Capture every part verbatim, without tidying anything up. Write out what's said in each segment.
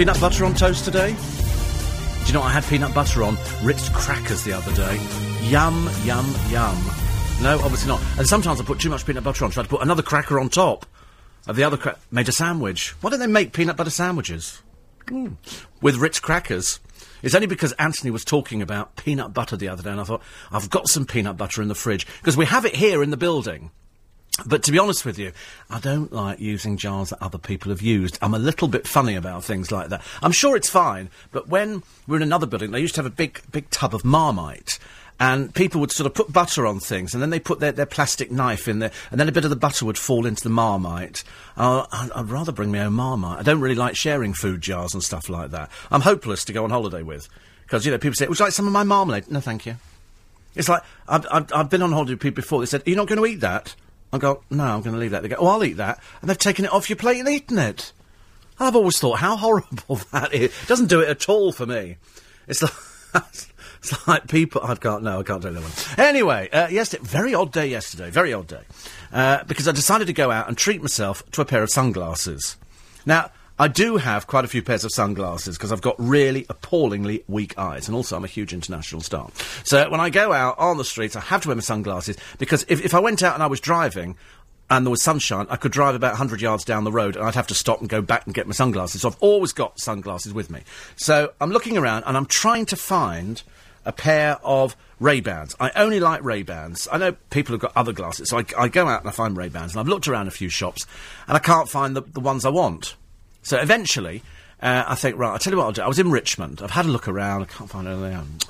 peanut butter on toast today? Do you know what I had peanut butter on? Ritz crackers the other day. Yum, yum, yum. No, obviously not. And sometimes I put too much peanut butter on, so I had to put another cracker on top of the other cracker. Made a sandwich. Why don't they make peanut butter sandwiches? Mm. With Ritz crackers. It's only because Anthony was talking about peanut butter the other day, and I thought, I've got some peanut butter in the fridge. Because we have it here in the building. But to be honest with you, I don't like using jars that other people have used. I'm a little bit funny about things like that. I'm sure it's fine, but when we were in another building, they used to have a big, big tub of Marmite. And people would sort of put butter on things, and then they put their, their plastic knife in there, and then a bit of the butter would fall into the Marmite. Uh, I'd, I'd rather bring my own Marmite. I don't really like sharing food jars and stuff like that. I'm hopeless to go on holiday with. Because, you know, people say, would you like some of my marmalade? No, thank you. It's like, I've, I've, I've been on holiday with people before. They said, are you not going to eat that? I go, no, I'm going to leave that. They go, oh, I'll eat that. And they've taken it off your plate and eaten it. I've always thought, how horrible that is. It doesn't do it at all for me. It's like... It's like people... I can't... No, I can't do that one. Anyway, uh, yesterday... Very odd day yesterday. Very odd day. Uh, because I decided to go out and treat myself to a pair of sunglasses. Now, I do have quite a few pairs of sunglasses because I've got really appallingly weak eyes. And also, I'm a huge international star. So, when I go out on the streets, I have to wear my sunglasses because if, if I went out and I was driving and there was sunshine, I could drive about a hundred yards down the road and I'd have to stop and go back and get my sunglasses. So, I've always got sunglasses with me. So, I'm looking around and I'm trying to find... a pair of Ray-Bans. I only like Ray-Bans. I know people have got other glasses, so I, I go out and I find Ray-Bans, and I've looked around a few shops, and I can't find the, the ones I want. So eventually, uh, I think, right, I'll tell you what I'll do. I was in Richmond. I've had a look around. I can't find anything.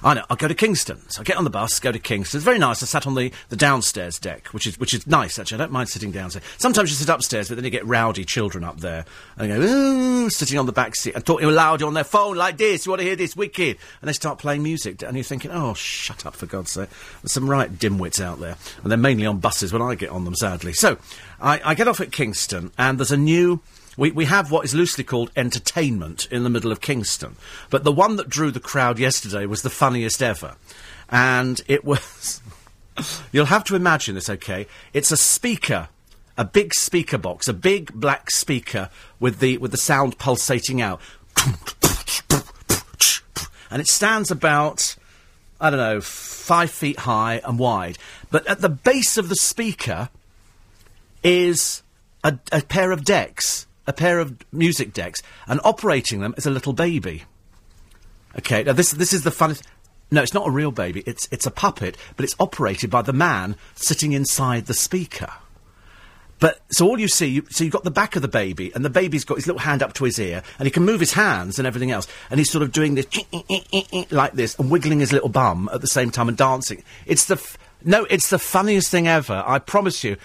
I know. I'll go to Kingston. So I get on the bus, go to Kingston. It's very nice. I sat on the, the downstairs deck, which is which is nice, actually. I don't mind sitting downstairs. Sometimes you sit upstairs, but then you get rowdy children up there. And they go, ooh, sitting on the back seat and talking loud on their phone like this. You want to hear this? Wicked. And they start playing music. And you're thinking, oh, shut up, for God's sake. There's some right dimwits out there. And they're mainly on buses when I get on them, sadly. So I, I get off at Kingston, and there's a new... We we have what is loosely called entertainment in the middle of Kingston. But the one that drew the crowd yesterday was the funniest ever. And it was... You'll have to imagine this, OK? It's a speaker, a big speaker box, a big black speaker with the, with the sound pulsating out. And it stands about, I don't know, five feet high and wide. But at the base of the speaker is a, a pair of decks... a pair of music decks, and operating them is a little baby. OK, now this this is the funniest... No, it's not a real baby, it's it's a puppet, but it's operated by the man sitting inside the speaker. But, so all you see, you, so you've got the back of the baby, and the baby's got his little hand up to his ear, and he can move his hands and everything else, and he's sort of doing this, like this, and wiggling his little bum at the same time and dancing. It's the... F- no, it's the funniest thing ever, I promise you.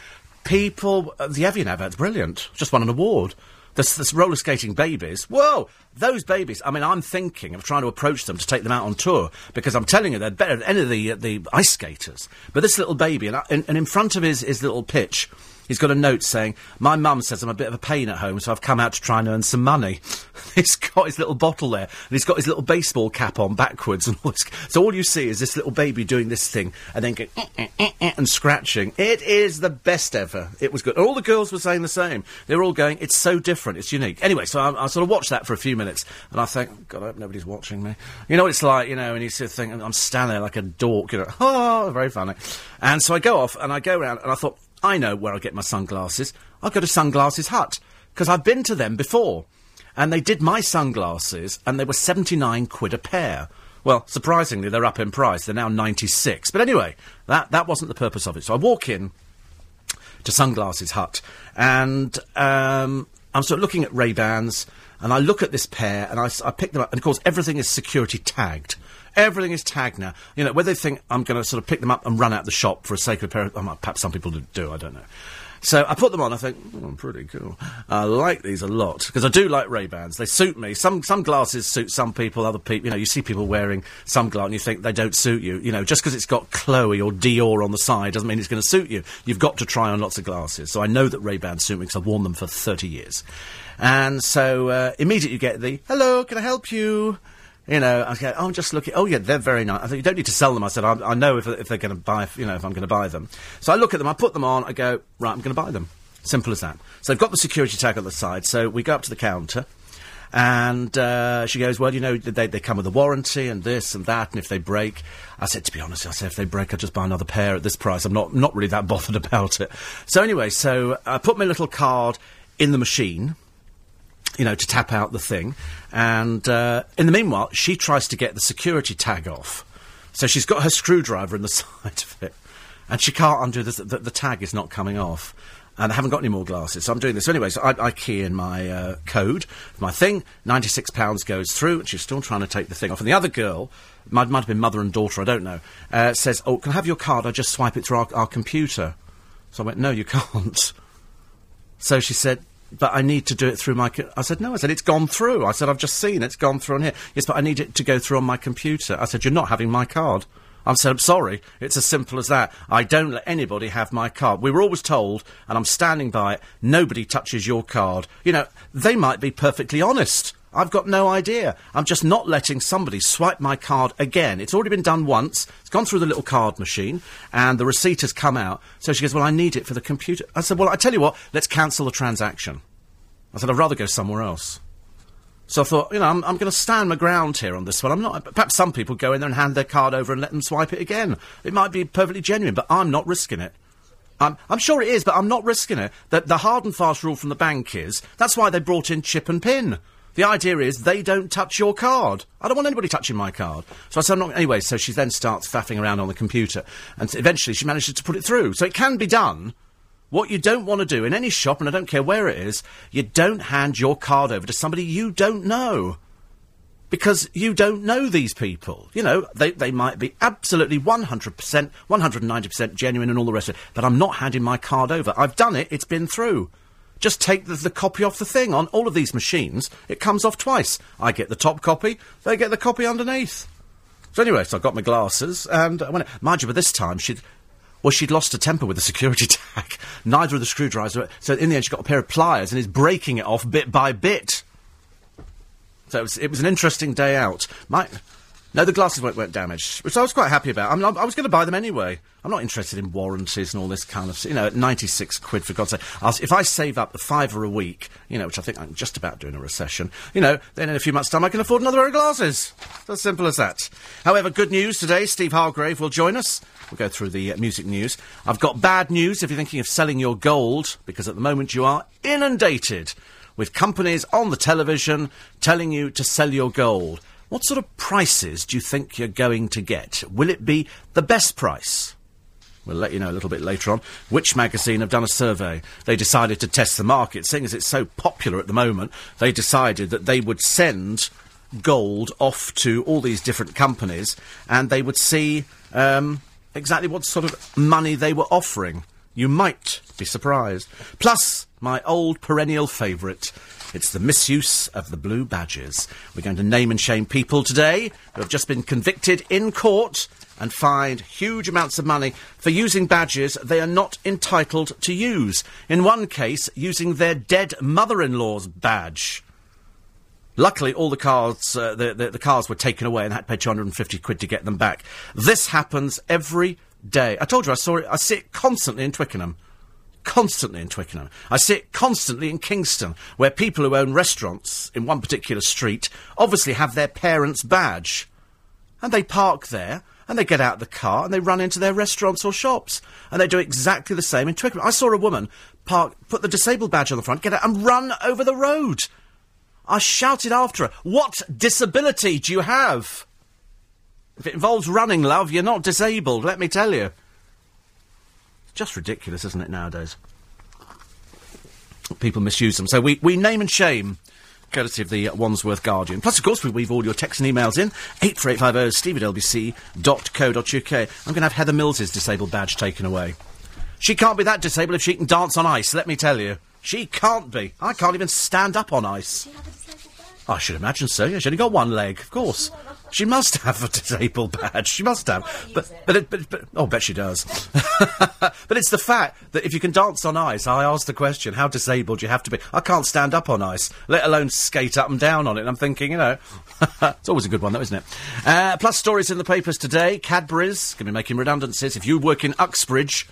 People... Uh, the Evian advert's brilliant. Just won an award. This, this roller skating babies. Whoa! Those babies. I mean, I'm thinking of trying to approach them to take them out on tour because I'm telling you, they're better than any of the, uh, the ice skaters. But this little baby, and, I, and, and in front of his, his little pitch, he's got a note saying, my mum says I'm a bit of a pain at home, so I've come out to try and earn some money. He's got his little bottle there, and he's got his little baseball cap on backwards. And all so all you see is this little baby doing this thing, and then going, eh, eh, eh, eh, and scratching. It is the best ever. It was good. And all the girls were saying the same. They were all going, it's so different, it's unique. Anyway, so I, I sort of watched that for a few minutes, and I think, oh, God, I hope nobody's watching me. You know what it's like, you know, and you sort of think, I'm standing there like a dork, you know, oh, very funny. And so I go off, and I go around, and I thought, I know where I get my sunglasses. I go to Sunglasses Hut, because I've been to them before. And they did my sunglasses, and they were seventy-nine quid a pair. Well, surprisingly, they're up in price. They're now ninety-six. But anyway, that, that wasn't the purpose of it. So I walk in to Sunglasses Hut, and um, I'm sort of looking at Ray-Bans, and I look at this pair, and I, I pick them up. And, of course, everything is security tagged. Everything is tagged now. You know, whether they think I'm going to sort of pick them up and run out the shop for a sake of a pair of... Oh, perhaps some people do, I don't know. So I put them on, I think, oh, I'm pretty cool. I like these a lot, because I do like Ray-Bans. They suit me. Some some glasses suit some people, other people... You know, you see people wearing sunglasses and you think they don't suit you. You know, just because it's got Chloe or Dior on the side doesn't mean it's going to suit you. You've got to try on lots of glasses. So I know that Ray-Bans suit me, because I've worn them for thirty years. And so uh, immediately you get the, hello, can I help you? You know, I go, oh, I'm just looking. Oh, yeah, they're very nice. I said, you don't need to sell them. I said, I, I know if, if they're going to buy, you know, if I'm going to buy them. So I look at them, I put them on, I go, right, I'm going to buy them. Simple as that. So they've got the security tag on the side, so we go up to the counter, And uh, she goes, well, you know, they, they come with a warranty and this and that, and if they break... I said, to be honest, I said, if they break, I'll just buy another pair at this price. I'm not, not really that bothered about it. So anyway, so I put my little card in the machine, you know, to tap out the thing. And uh, in the meanwhile, she tries to get the security tag off. So she's got her screwdriver in the side of it. And she can't undo this. The, the tag is not coming off. And I haven't got any more glasses, so I'm doing this. So anyway, so I, I key in my uh, code, my thing, ninety-six pounds goes through, and she's still trying to take the thing off. And the other girl, might, might have been mother and daughter, I don't know, uh, says, oh, can I have your card? I just swipe it through our, our computer. So I went, no, you can't. So she said, but I need to do it through my... Co I said, no, I said, it's gone through. I said, I've just seen it's gone through on here. Yes, but I need it to go through on my computer. I said, you're not having my card. I said, I'm sorry, it's as simple as that. I don't let anybody have my card. We were always told, and I'm standing by it, nobody touches your card. You know, they might be perfectly honest. I've got no idea. I'm just not letting somebody swipe my card again. It's already been done once. It's gone through the little card machine, and the receipt has come out. So she goes, well, I need it for the computer. I said, well, I tell you what, let's cancel the transaction. I said, I'd rather go somewhere else. So I thought, you know, I'm, I'm going to stand my ground here on this one. I'm not... Perhaps some people go in there and hand their card over and let them swipe it again. It might be perfectly genuine, but I'm not risking it. I'm, I'm sure it is, but I'm not risking it. The, the hard and fast rule from the bank is, that's why they brought in chip and pin. The idea is they don't touch your card. I don't want anybody touching my card. So I said, I'm not... Anyway, so she then starts faffing around on the computer. And eventually she manages to put it through. So it can be done. What you don't want to do in any shop, and I don't care where it is, you don't hand your card over to somebody you don't know. Because you don't know these people. You know, they, they might be absolutely one hundred percent, one hundred ninety percent genuine and all the rest of it, but I'm not handing my card over. I've done it, it's been through. Just take the, the copy off the thing. On all of these machines, it comes off twice. I get the top copy, they get the copy underneath. So anyway, so I got my glasses, and I went, mind you, but this time she'd... Well, she'd lost her temper with the security tag. Neither of the screwdrivers. So in the end, she got a pair of pliers and is breaking it off bit by bit. So it was, it was an interesting day out. My, no, the glasses weren't, weren't damaged, which I was quite happy about. I mean, I, I was going to buy them anyway. I'm not interested in warranties and all this kind of... You know, at ninety-six quid, for God's sake. I'll, if I save up a fiver a week, you know, which I think I'm just about doing a recession, you know, then in a few months' time I can afford another pair of glasses. It's as simple as that. However, good news today. Steve Hargrave will join us. We'll go through the uh, music news. I've got bad news if you're thinking of selling your gold, because at the moment you are inundated with companies on the television telling you to sell your gold. What sort of prices do you think you're going to get? Will it be the best price? We'll let you know a little bit later on. Which magazine have done a survey. They decided to test the market. Seeing as it's so popular at the moment, they decided that they would send gold off to all these different companies and they would see um, exactly what sort of money they were offering. You might be surprised. Plus, my old perennial favourite. It's the misuse of the blue badges. We're going to name and shame people today who have just been convicted in court and fined huge amounts of money for using badges they are not entitled to use. In one case, using their dead mother-in-law's badge. Luckily, all the cards, uh, the, the, the cars were taken away and had to pay two hundred and fifty quid to get them back. This happens every day. I told you I saw it. I see it constantly in Twickenham. Constantly in Twickenham. I see it constantly in Kingston, where people who own restaurants in one particular street obviously have their parents' badge. And they park there, and they get out of the car, and they run into their restaurants or shops. And they do exactly the same in Twickenham. I saw a woman park, put the disabled badge on the front, get out, and run over the road. I shouted after her, what disability do you have? If it involves running, love, you're not disabled, let me tell you. It's just ridiculous, isn't it, nowadays? People misuse them. So we, we name and shame, courtesy of the Wandsworth Guardian. Plus, of course, we weave all your texts and emails in. eight four eight five oh, steve at l b c dot co dot u k. I'm going to have Heather Mills's disabled badge taken away. She can't be that disabled if she can dance on ice, let me tell you. She can't be. I can't even stand up on ice. She had a disabled badge? I should imagine so, yeah. She only got one leg, of course. She must have a disabled badge. She must have. But, but, it, but, but, oh, I bet she does. But it's the fact that if you can dance on ice, I asked the question, how disabled do you have to be? I can't stand up on ice, let alone skate up and down on it. And I'm thinking, you know, it's always a good one, though, isn't it? Uh, plus, stories in the papers today. Cadbury's going to be making redundancies. If you work in Uxbridge...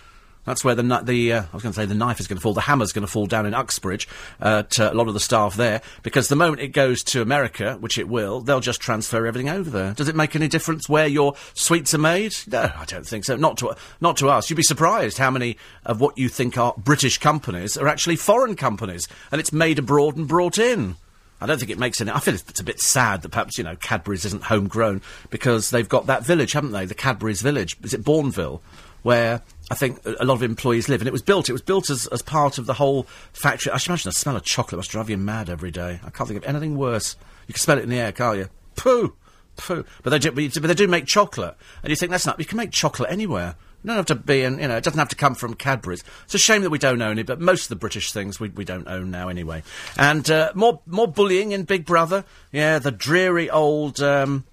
That's where the, the uh, I was going to say the knife is going to fall, the hammer's going to fall down in Uxbridge uh, to a lot of the staff there, because the moment it goes to America, which it will, they'll just transfer everything over there. Does it make any difference where your sweets are made? No, I don't think so. Not to, not to us. You'd be surprised how many of what you think are British companies are actually foreign companies, and it's made abroad and brought in. I don't think it makes any... I feel it's a bit sad that perhaps, you know, Cadbury's isn't homegrown, because they've got that village, haven't they? The Cadbury's village. Is it Bourneville? Where... I think a lot of employees live, and it was built. It was built as, as part of the whole factory. I should imagine the smell of chocolate must drive you mad every day. I can't think of anything worse. You can smell it in the air, can't you? Poo, poo. But they do, but they do make chocolate, and you think that's not. You can make chocolate anywhere. You don't have to be in. You know, it doesn't have to come from Cadbury's. It's a shame that we don't own it, but most of the British things we we don't own now anyway. And uh, more more bullying in Big Brother. Yeah, the dreary old. Um,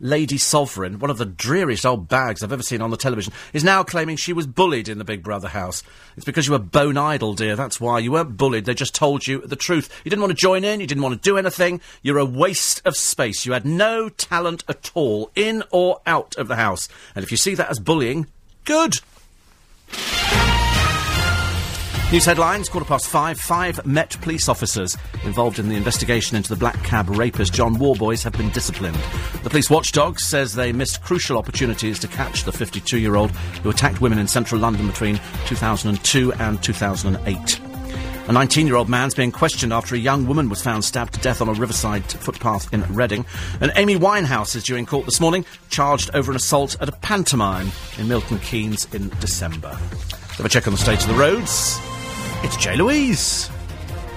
Lady Sovereign, one of the dreariest old bags I've ever seen on the television, is now claiming she was bullied in the Big Brother house. It's because you were bone idle, dear, that's why. You weren't bullied, they just told you the truth. You didn't want to join in, you didn't want to do anything. You're a waste of space. You had no talent at all, in or out of the house. And if you see that as bullying, good. News headlines, quarter past five. Five Met police officers involved in the investigation into the black cab rapist John Warboys have been disciplined. The police watchdog says they missed crucial opportunities to catch the fifty-two-year-old who attacked women in central London between two thousand two and two thousand eight. A nineteen-year-old man's being questioned after a young woman was found stabbed to death on a riverside footpath in Reading. And Amy Winehouse is due in court this morning, charged over an assault at a pantomime in Milton Keynes in December. Have a check on the state of the roads. It's Jay Louise.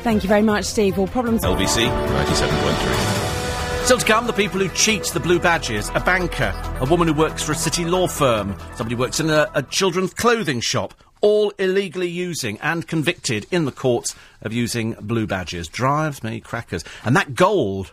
Thank you very much, Steve. All problems... L B C ninety-seven point three. Still to come, the people who cheat the blue badges. A banker, a woman who works for a city law firm, somebody who works in a, a children's clothing shop, all illegally using and convicted in the courts of using blue badges. Drives me crackers. And that gold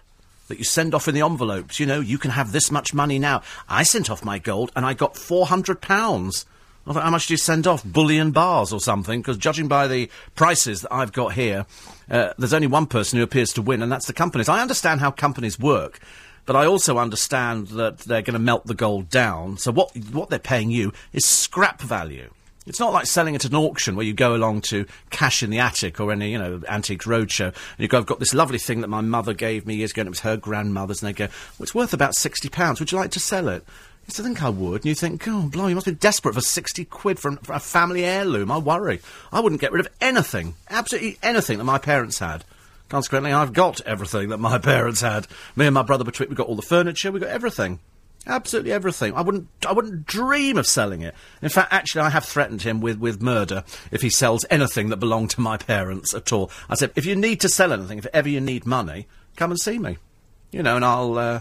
that you send off in the envelopes, you know, you can have this much money now. I sent off my gold and I got four hundred pounds. I thought, how much do you send off? Bullion bars or something? Because judging by the prices that I've got here, uh, there's only one person who appears to win, and that's the companies. I understand how companies work, but I also understand that they're going to melt the gold down. So what what they're paying you is scrap value. It's not like selling it at an auction where you go along to Cash in the Attic or any, you know, Antiques Roadshow. And you go, I've got this lovely thing that my mother gave me years ago, and it was her grandmother's, and they go, well, it's worth about sixty pounds. Would you like to sell it? I think I would, and you think, God, blimey, you must be desperate for sixty quid for, for a family heirloom. I worry. I wouldn't get rid of anything, absolutely anything that my parents had. Consequently, I've got everything that my parents had. Me and my brother, between, we got all the furniture, we got everything. Absolutely everything. I wouldn't I wouldn't dream of selling it. In fact, actually, I have threatened him with, with murder if he sells anything that belonged to my parents at all. I said, if you need to sell anything, if ever you need money, come and see me. You know, and I'll... Uh,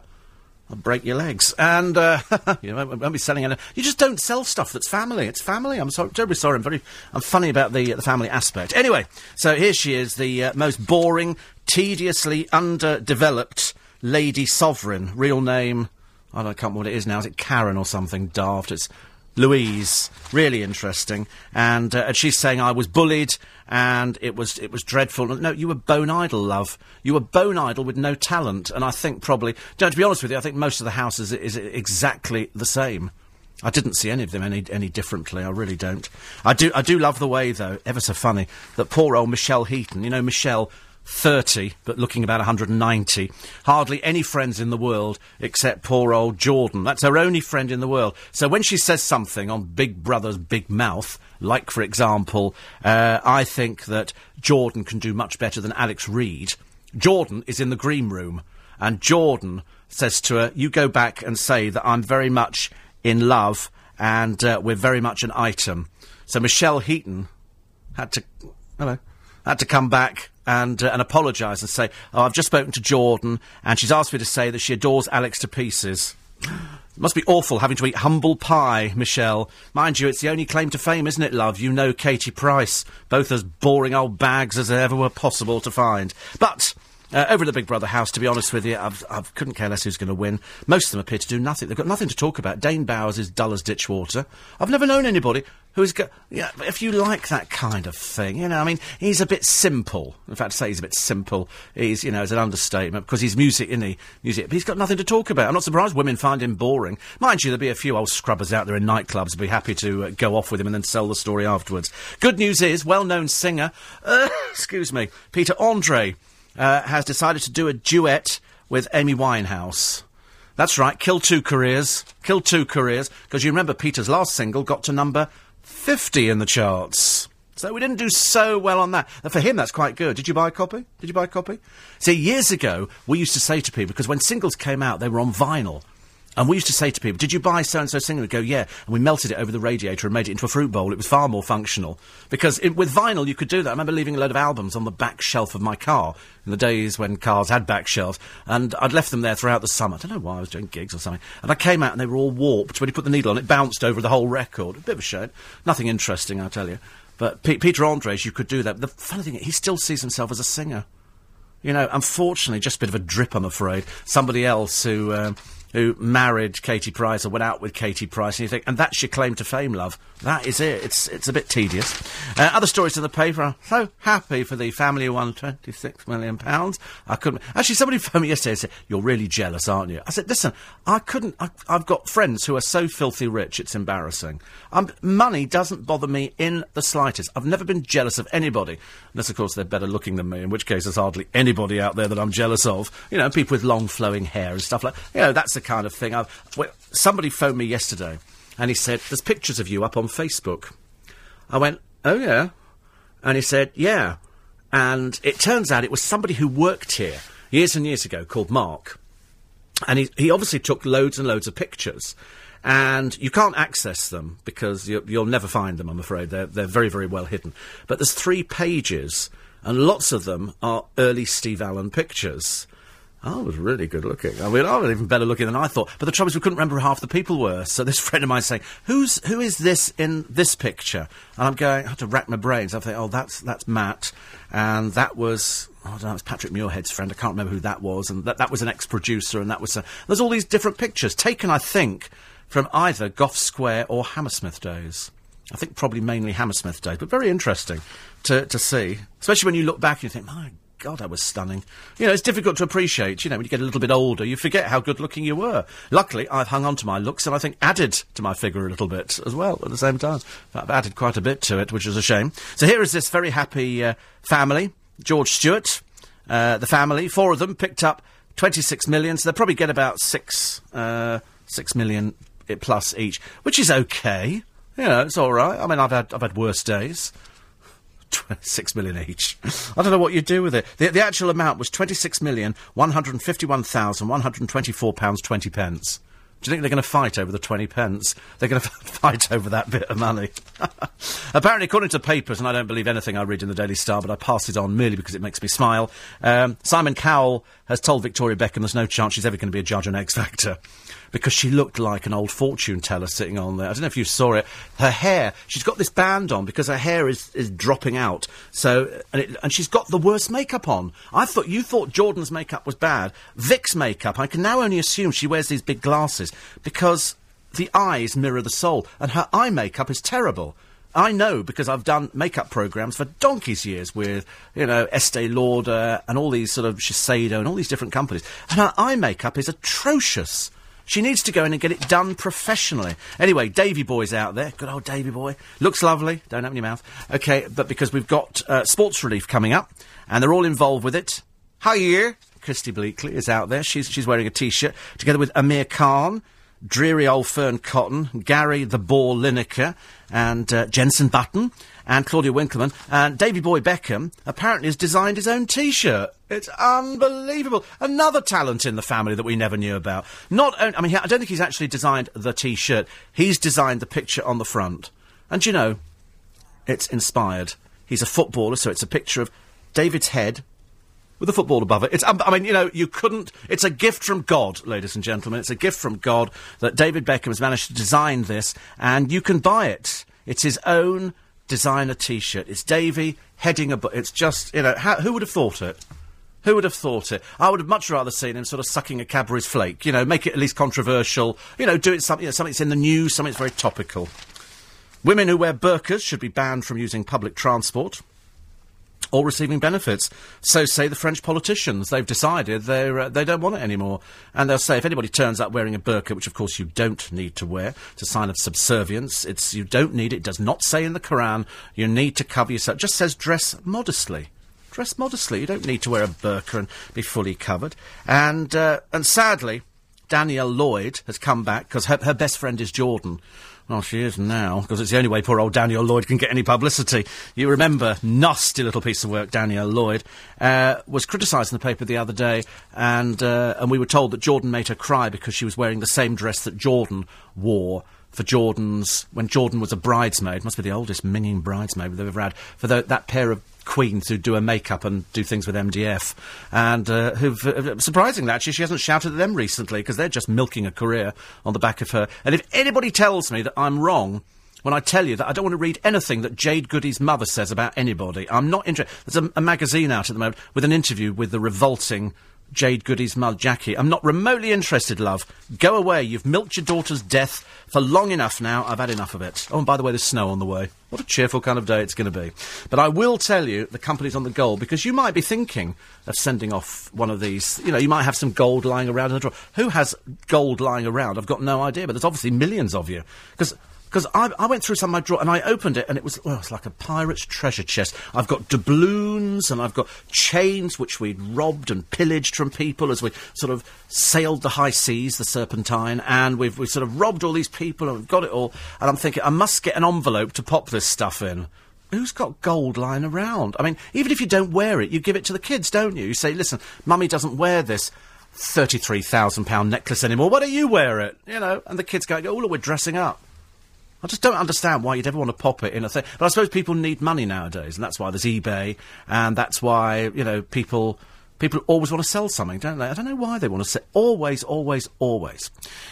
I'll break your legs. And, uh, you know, I won't be selling any... You just don't sell stuff that's family. It's family. I'm sorry. Terribly sorry. I'm very... I'm funny about the, uh, the family aspect. Anyway, so here she is, the uh, most boring, tediously underdeveloped Lady Sovereign. Real name... I can't remember what it is now. Is it Karen or something daft? It's Louise. Really interesting. And, uh, and she's saying, I was bullied and it was it was dreadful. No, you were bone idle, love. You were bone idle with no talent. And I think probably... No, to be honest with you, I think most of the house is, is exactly the same. I didn't see any of them any any differently. I really don't. I do, I do love the way, though, ever so funny, that poor old Michelle Heaton, you know, Michelle... thirty, but looking about one hundred ninety. Hardly any friends in the world except poor old Jordan. That's her only friend in the world. So when she says something on Big Brother's Big Mouth, like, for example, uh, I think that Jordan can do much better than Alex Reid. Jordan is in the green room, and Jordan says to her, you go back and say that I'm very much in love and uh, we're very much an item. So Michelle Heaton had to... Hello. Had to come back and uh, and apologise and say, oh, I've just spoken to Jordan, and she's asked me to say that she adores Alex to pieces. It must be awful having to eat humble pie, Michelle. Mind you, it's the only claim to fame, isn't it, love? You know Katie Price, both as boring old bags as they ever were possible to find. But Uh, over at the Big Brother house, to be honest with you, I've, I couldn't care less who's going to win. Most of them appear to do nothing. They've got nothing to talk about. Dane Bowers is dull as ditch water. I've never known anybody who is... Go- yeah, if you like that kind of thing, you know, I mean, he's a bit simple. In fact, to say he's a bit simple is, you know, is an understatement, because he's music, isn't he? Music. But he's got nothing to talk about. I'm not surprised women find him boring. Mind you, there'll be a few old scrubbers out there in nightclubs who'll be happy to uh, go off with him and then sell the story afterwards. Good news is, well-known singer, uh, excuse me, Peter Andre... Uh, has decided to do a duet with Amy Winehouse. That's right, kill two careers. Kill two careers, because you remember Peter's last single got to number fifty in the charts. So we didn't do so well on that. And for him, that's quite good. Did you buy a copy? Did you buy a copy? See, years ago, we used to say to people, because when singles came out, they were on vinyl. And we used to say to people, did you buy so-and-so single? We'd go, yeah. And we melted it over the radiator and made it into a fruit bowl. It was far more functional. Because it, with vinyl, you could do that. I remember leaving a load of albums on the back shelf of my car in the days when cars had back shelves. And I'd left them there throughout the summer. I don't know why, I was doing gigs or something. And I came out and they were all warped. When you put the needle on, it bounced over the whole record. A bit of a shame. Nothing interesting, I tell you. But P- Peter Andres, you could do that. The funny thing, he still sees himself as a singer. You know, unfortunately, just a bit of a drip, I'm afraid. Somebody else who... Um, who married Katie Price or went out with Katie Price, and you think, and that's your claim to fame, love. That is it. It's it's a bit tedious. Uh, other stories in the paper. I'm so happy for the family who won twenty-six million pounds. I couldn't... Actually, somebody phoned me yesterday and said, you're really jealous, aren't you? I said, listen, I couldn't... I, I've got friends who are so filthy rich, it's embarrassing. Um, money doesn't bother me in the slightest. I've never been jealous of anybody. Unless, of course, they're better looking than me, in which case there's hardly anybody out there that I'm jealous of. You know, people with long, flowing hair and stuff like... You know, that's the kind of thing. I've, well, somebody phoned me yesterday and he said, there's pictures of you up on Facebook. I went, oh, yeah? And he said, yeah. And it turns out it was somebody who worked here years and years ago called Mark. And he, he obviously took loads and loads of pictures. And you can't access them because you, you'll never find them, I'm afraid. They're, they're very, very well hidden. But there's three pages and lots of them are early Steve Allen pictures. I was really good looking. I mean, I was even better looking than I thought. But the trouble is we couldn't remember who half the people were. So this friend of mine saying, "Who's who is this in this picture?" And I'm going, I had to rack my brains. I think, oh, that's that's Matt. And that was, oh, I don't know, it was Patrick Muirhead's friend. I can't remember who that was. And that, that was an ex-producer. And that was, uh, there's all these different pictures taken, I think, from either Gough Square or Hammersmith days. I think probably mainly Hammersmith days. But very interesting to, to see. Especially when you look back and you think, my God, that was stunning. You know, it's difficult to appreciate. You know, when you get a little bit older, you forget how good-looking you were. Luckily, I've hung on to my looks and I think added to my figure a little bit as well at the same time. I've added quite a bit to it, which is a shame. So here is this very happy uh, family. George Stewart, uh, the family, four of them picked up twenty-six million, so they'll probably get about six, uh, six million plus each, which is okay. You know, it's all right. I mean, I've had I've had worse days. twenty-six million each. I don't know what you do with it. The, the actual amount was twenty-six million, one hundred fifty-one thousand, one hundred twenty-four pounds, twenty pence. Do you think they're going to fight over the twenty pence? They're going to fight over that bit of money. Apparently, according to papers, and I don't believe anything I read in the Daily Star, but I pass it on merely because it makes me smile, um, Simon Cowell has told Victoria Beckham there's no chance she's ever going to be a judge on X Factor. Because she looked like an old fortune teller sitting on there. I don't know if you saw it. Her hair, she's got this band on because her hair is, is dropping out. So, and, it, and she's got the worst makeup on. I thought, you thought Jordan's makeup was bad. Vic's makeup, I can now only assume she wears these big glasses because the eyes mirror the soul. And her eye makeup is terrible. I know because I've done makeup programmes for donkey's years with, you know, Estee Lauder and all these sort of Shiseido and all these different companies. And her eye makeup is atrocious. She needs to go in and get it done professionally. Anyway, Davy Boy's out there. Good old Davy Boy. Looks lovely. Don't open your mouth. OK, but because we've got uh, Sports Relief coming up, and they're all involved with it. Hiya! Kirsty Bleakley is out there. She's, she's wearing a T-shirt, together with Amir Khan, Dreary Old Fern Cotton, Gary the Boar Lineker, and uh, Jensen Button, and Claudia Winkleman. And Davy Boy Beckham apparently has designed his own T-shirt. It's unbelievable. Another talent in the family that we never knew about. Not only, I mean, I don't think he's actually designed the T-shirt. He's designed the picture on the front. And, you know, it's inspired. He's a footballer, so it's a picture of David's head with a football above it. It's, um, I mean, you know, you couldn't... It's a gift from God, ladies and gentlemen. It's a gift from God that David Beckham has managed to design this, and you can buy it. It's his own designer T-shirt. It's Davy heading a... Bu- it's just, you know, how, who would have thought it? Who would have thought it? I would have much rather seen him sort of sucking a Cadbury's flake. You know, make it at least controversial. You know, do it something, you know, something that's in the news, something that's very topical. Women who wear burqas should be banned from using public transport or receiving benefits. So say the French politicians. They've decided they're, uh, they don't want it anymore. And they'll say if anybody turns up wearing a burqa, which of course you don't need to wear, it's a sign of subservience. It's, you don't need it. It does not say in the Quran you need to cover yourself. It just says dress modestly. Dress modestly. You don't need to wear a burqa and be fully covered. And, uh, and sadly, Danielle Lloyd has come back because her, her best friend is Jordan. Well, she is now, because it's the only way poor old Danielle Lloyd can get any publicity. You remember, nasty little piece of work, Danielle Lloyd, uh, was criticised in the paper the other day, and uh, and we were told that Jordan made her cry because she was wearing the same dress that Jordan wore for Jordan's, when Jordan was a bridesmaid, must be the oldest minging bridesmaid they've ever had, for the, that pair of queens who do her makeup and do things with M D F, and uh, who've, uh, surprisingly actually, she hasn't shouted at them recently, because they're just milking a career on the back of her. And if anybody tells me that I'm wrong when I tell you that I don't want to read anything that Jade Goody's mother says about anybody, I'm not interested. There's a, a magazine out at the moment with an interview with the revolting Jade Goody's mother, Jackie. I'm not remotely interested, love. Go away. You've milked your daughter's death for long enough now. I've had enough of it. Oh, and by the way, there's snow on the way. What a cheerful kind of day it's going to be. But I will tell you, the company's on the goal, because you might be thinking of sending off one of these. You know, you might have some gold lying around in a drawer. Who has gold lying around? I've got no idea, but there's obviously millions of you. Because... Because I, I went through some of my drawer and I opened it and it was, well, it's like a pirate's treasure chest. I've got doubloons and I've got chains which we'd robbed and pillaged from people as we sort of sailed the high seas, the Serpentine, and we've, we've sort of robbed all these people and we've got it all. And I'm thinking, I must get an envelope to pop this stuff in. Who's got gold lying around? I mean, even if you don't wear it, you give it to the kids, don't you? You say, listen, Mummy doesn't wear this thirty-three thousand pound necklace anymore. Why don't you wear it? You know, and the kids go, oh, look, we're dressing up. I just don't understand why you'd ever want to pop it in a thing. But I suppose people need money nowadays, and that's why there's eBay, and that's why, you know, people people always want to sell something, don't they? I don't know why they want to sell. Always, always, always.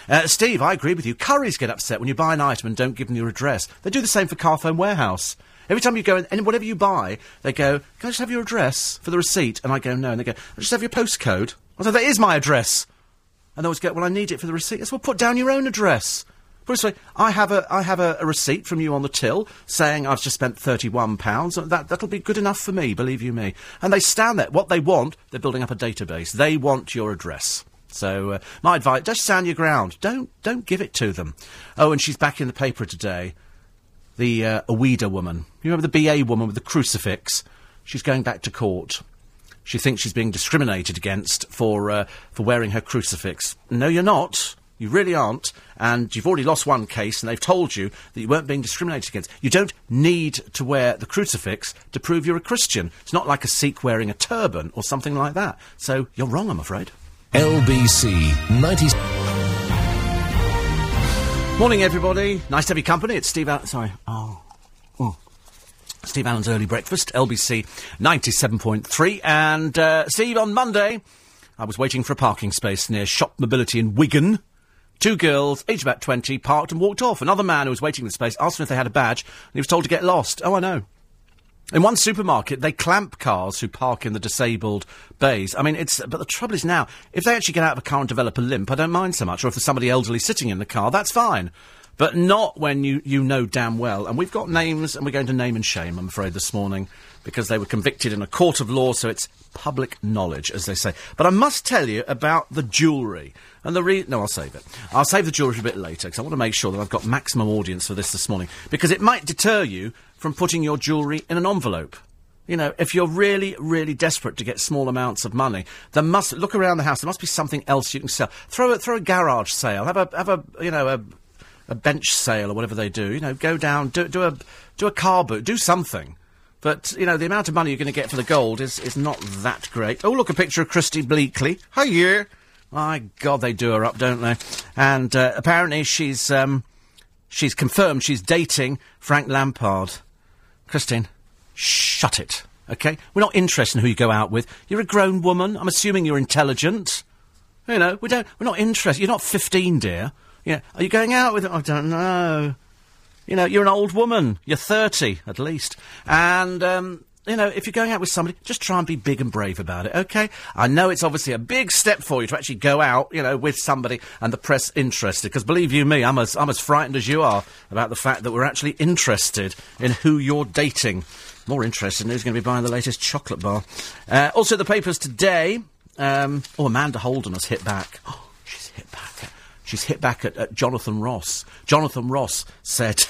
Uh, Steve, I agree with you. Curries get upset when you buy an item and don't give them your address. They do the same for Carphone Warehouse. Every time you go in, and whatever you buy, they go, can I just have your address for the receipt? And I go, no. And they go, I'll just have your postcode. I say, that is my address. And they always go, well, I need it for the receipt. I say, well, put down your own address. Put it this way, I have a I have a, a receipt from you on the till saying I've just spent thirty-one pounds. That, that'll be good enough for me, believe you me. And they stand there. What they want, they're building up a database. They want your address. So uh, my advice, just stand your ground. Don't don't give it to them. Oh, and she's back in the paper today. The uh, Eweida woman. You remember the B A woman with the crucifix? She's going back to court. She thinks she's being discriminated against for uh, for wearing her crucifix. No, you're not. You really aren't, and you've already lost one case, and they've told you that you weren't being discriminated against. You don't need to wear the crucifix to prove you're a Christian. It's not like a Sikh wearing a turban or something like that. So you're wrong, I'm afraid. L B C ninety. Morning, everybody. Nice to have your company. It's Steve Allen. Sorry. Oh. Oh. Steve Allen's Early Breakfast, L B C ninety-seven point three. And, uh, Steve, on Monday, I was waiting for a parking space near Shop Mobility in Wigan. Two girls, aged about twenty, parked and walked off. Another man who was waiting in the space asked them if they had a badge, and he was told to get lost. Oh, I know. In one supermarket, they clamp cars who park in the disabled bays. I mean, it's... But the trouble is now, if they actually get out of a car and develop a limp, I don't mind so much. Or if there's somebody elderly sitting in the car, that's fine. But not when you, you know damn well. And we've got names, and we're going to name and shame, I'm afraid, this morning, because they were convicted in a court of law, so it's public knowledge, as they say. But I must tell you about the jewellery. And the re- No, I'll save it. I'll save the jewellery a bit later, because I want to make sure that I've got maximum audience for this this morning, because it might deter you from putting your jewellery in an envelope. You know, if you're really, really desperate to get small amounts of money, there must... Look around the house. There must be something else you can sell. Throw a, throw a garage sale. Have a, have a you know, a... a bench sale or whatever they do, you know, go down, do, do a do a car boot, do something. But, you know, the amount of money you're going to get for the gold is, is not that great. Oh, look, a picture of Kirsty Bleakley. Hiya! My God, they do her up, don't they? And uh, apparently she's, um, she's confirmed she's dating Frank Lampard. Christine, shut it, OK? We're not interested in who you go out with. You're a grown woman. I'm assuming you're intelligent. You know, we don't, we're not interested. You're not fifteen, dear. Yeah, are you going out with it? I don't know. You know, you're an old woman. You're thirty, at least. And um, you know, if you're going out with somebody, just try and be big and brave about it, OK? I know it's obviously a big step for you to actually go out, you know, with somebody and the press interested, because believe you me, I'm as, I'm as frightened as you are about the fact that we're actually interested in who you're dating. More interested in who's going to be buying the latest chocolate bar. Uh, also, the papers today... Um, oh, Amanda Holden has hit back. Oh, she's hit back. She's hit back at, at Jonathan Ross. Jonathan Ross said...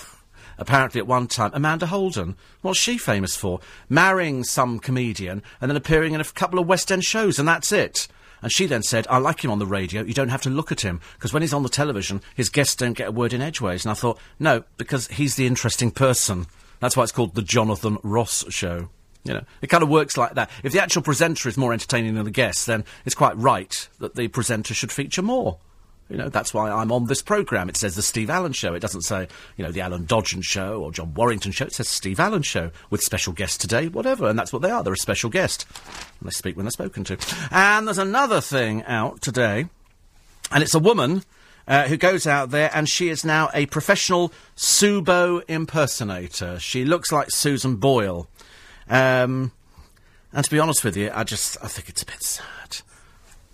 Apparently at one time, Amanda Holden, what's she famous for? Marrying some comedian and then appearing in a couple of West End shows, and that's it. And she then said, I like him on the radio, you don't have to look at him, because when he's on the television, his guests don't get a word in edgeways. And I thought, no, because he's the interesting person. That's why it's called The Jonathan Ross Show. You know, it kind of works like that. If the actual presenter is more entertaining than the guest, then it's quite right that the presenter should feature more. You know, that's why I'm on this programme. It says The Steve Allen Show. It doesn't say, you know, The Alan Dodgen Show or John Warrington Show. It says Steve Allen Show with special guest today, whatever. And that's what they are. They're a special guest. And they speak when they're spoken to. And there's another thing out today. And it's a woman uh, who goes out there and she is now a professional Subo impersonator. She looks like Susan Boyle. Um, and to be honest with you, I just, I think it's a bit sad.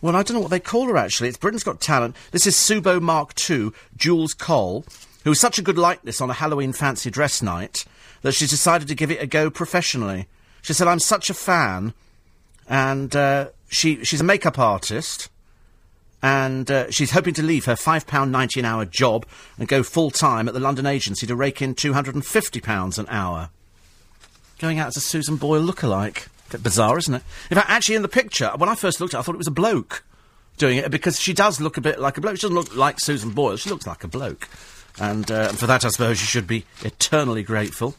Well, I don't know what they call her, actually. It's Britain's Got Talent. This is Subo Mark two, Jules Cole, who was such a good likeness on a Halloween fancy dress night that she's decided to give it a go professionally. She said, I'm such a fan. And uh, she she's a makeup artist. And uh, she's hoping to leave her five pounds ninety an hour job and go full-time at the London agency to rake in two hundred and fifty pounds an hour. Going out as a Susan Boyle lookalike. Bit bizarre, isn't it? In fact, actually in the picture, when I first looked at it, I thought it was a bloke doing it, because she does look a bit like a bloke. She doesn't look like Susan Boyle. She looks like a bloke. And uh, for that, I suppose, you should be eternally grateful.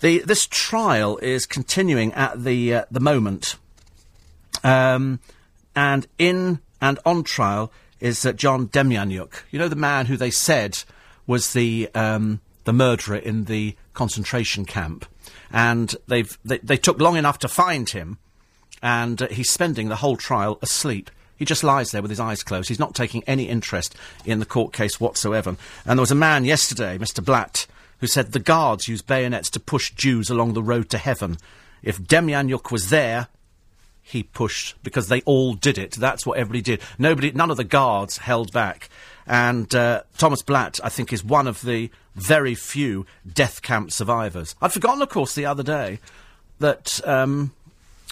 The, this trial is continuing at the, uh, the moment. Um, and in and on trial is uh, John Demjanjuk. You know, the man who they said was the, um, the murderer in the concentration camp. And they've, they they took long enough to find him, and uh, he's spending the whole trial asleep. He just lies there with his eyes closed. He's not taking any interest in the court case whatsoever. And there was a man yesterday, Mister Blatt, who said the guards use bayonets to push Jews along the road to heaven. If Demjanjuk was there, he pushed, because they all did it. That's what everybody did. Nobody, none of the guards held back. And uh, Thomas Blatt, I think, is one of the very few death camp survivors. I'd forgotten, of course, the other day that... Um,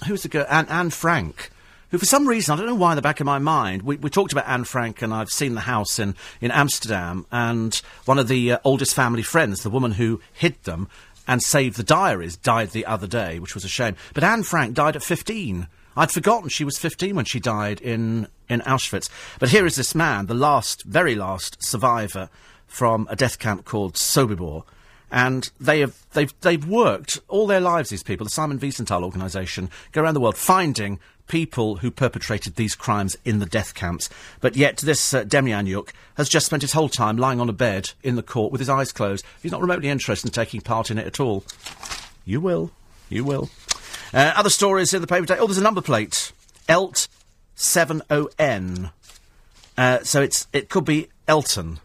who was the girl? Anne, Anne Frank, who for some reason, I don't know why in the back of my mind, we, we talked about Anne Frank, and I've seen the house in, in Amsterdam, and one of the uh, oldest family friends, the woman who hid them and saved the diaries, died the other day, which was a shame. But Anne Frank died at fifteen. I'd forgotten she was fifteen when she died in... in Auschwitz. But here is this man, the last, very last survivor from a death camp called Sobibor. And they have, they've, they've worked all their lives, these people, the Simon Wiesenthal organisation, go around the world finding people who perpetrated these crimes in the death camps. But yet this uh, Demjanjuk has just spent his whole time lying on a bed in the court with his eyes closed. He's not remotely interested in taking part in it at all. You will. You will. Uh, other stories in the paper today. Oh, there's a number plate. Elt seven O N. Uh, so it's it could be Elton.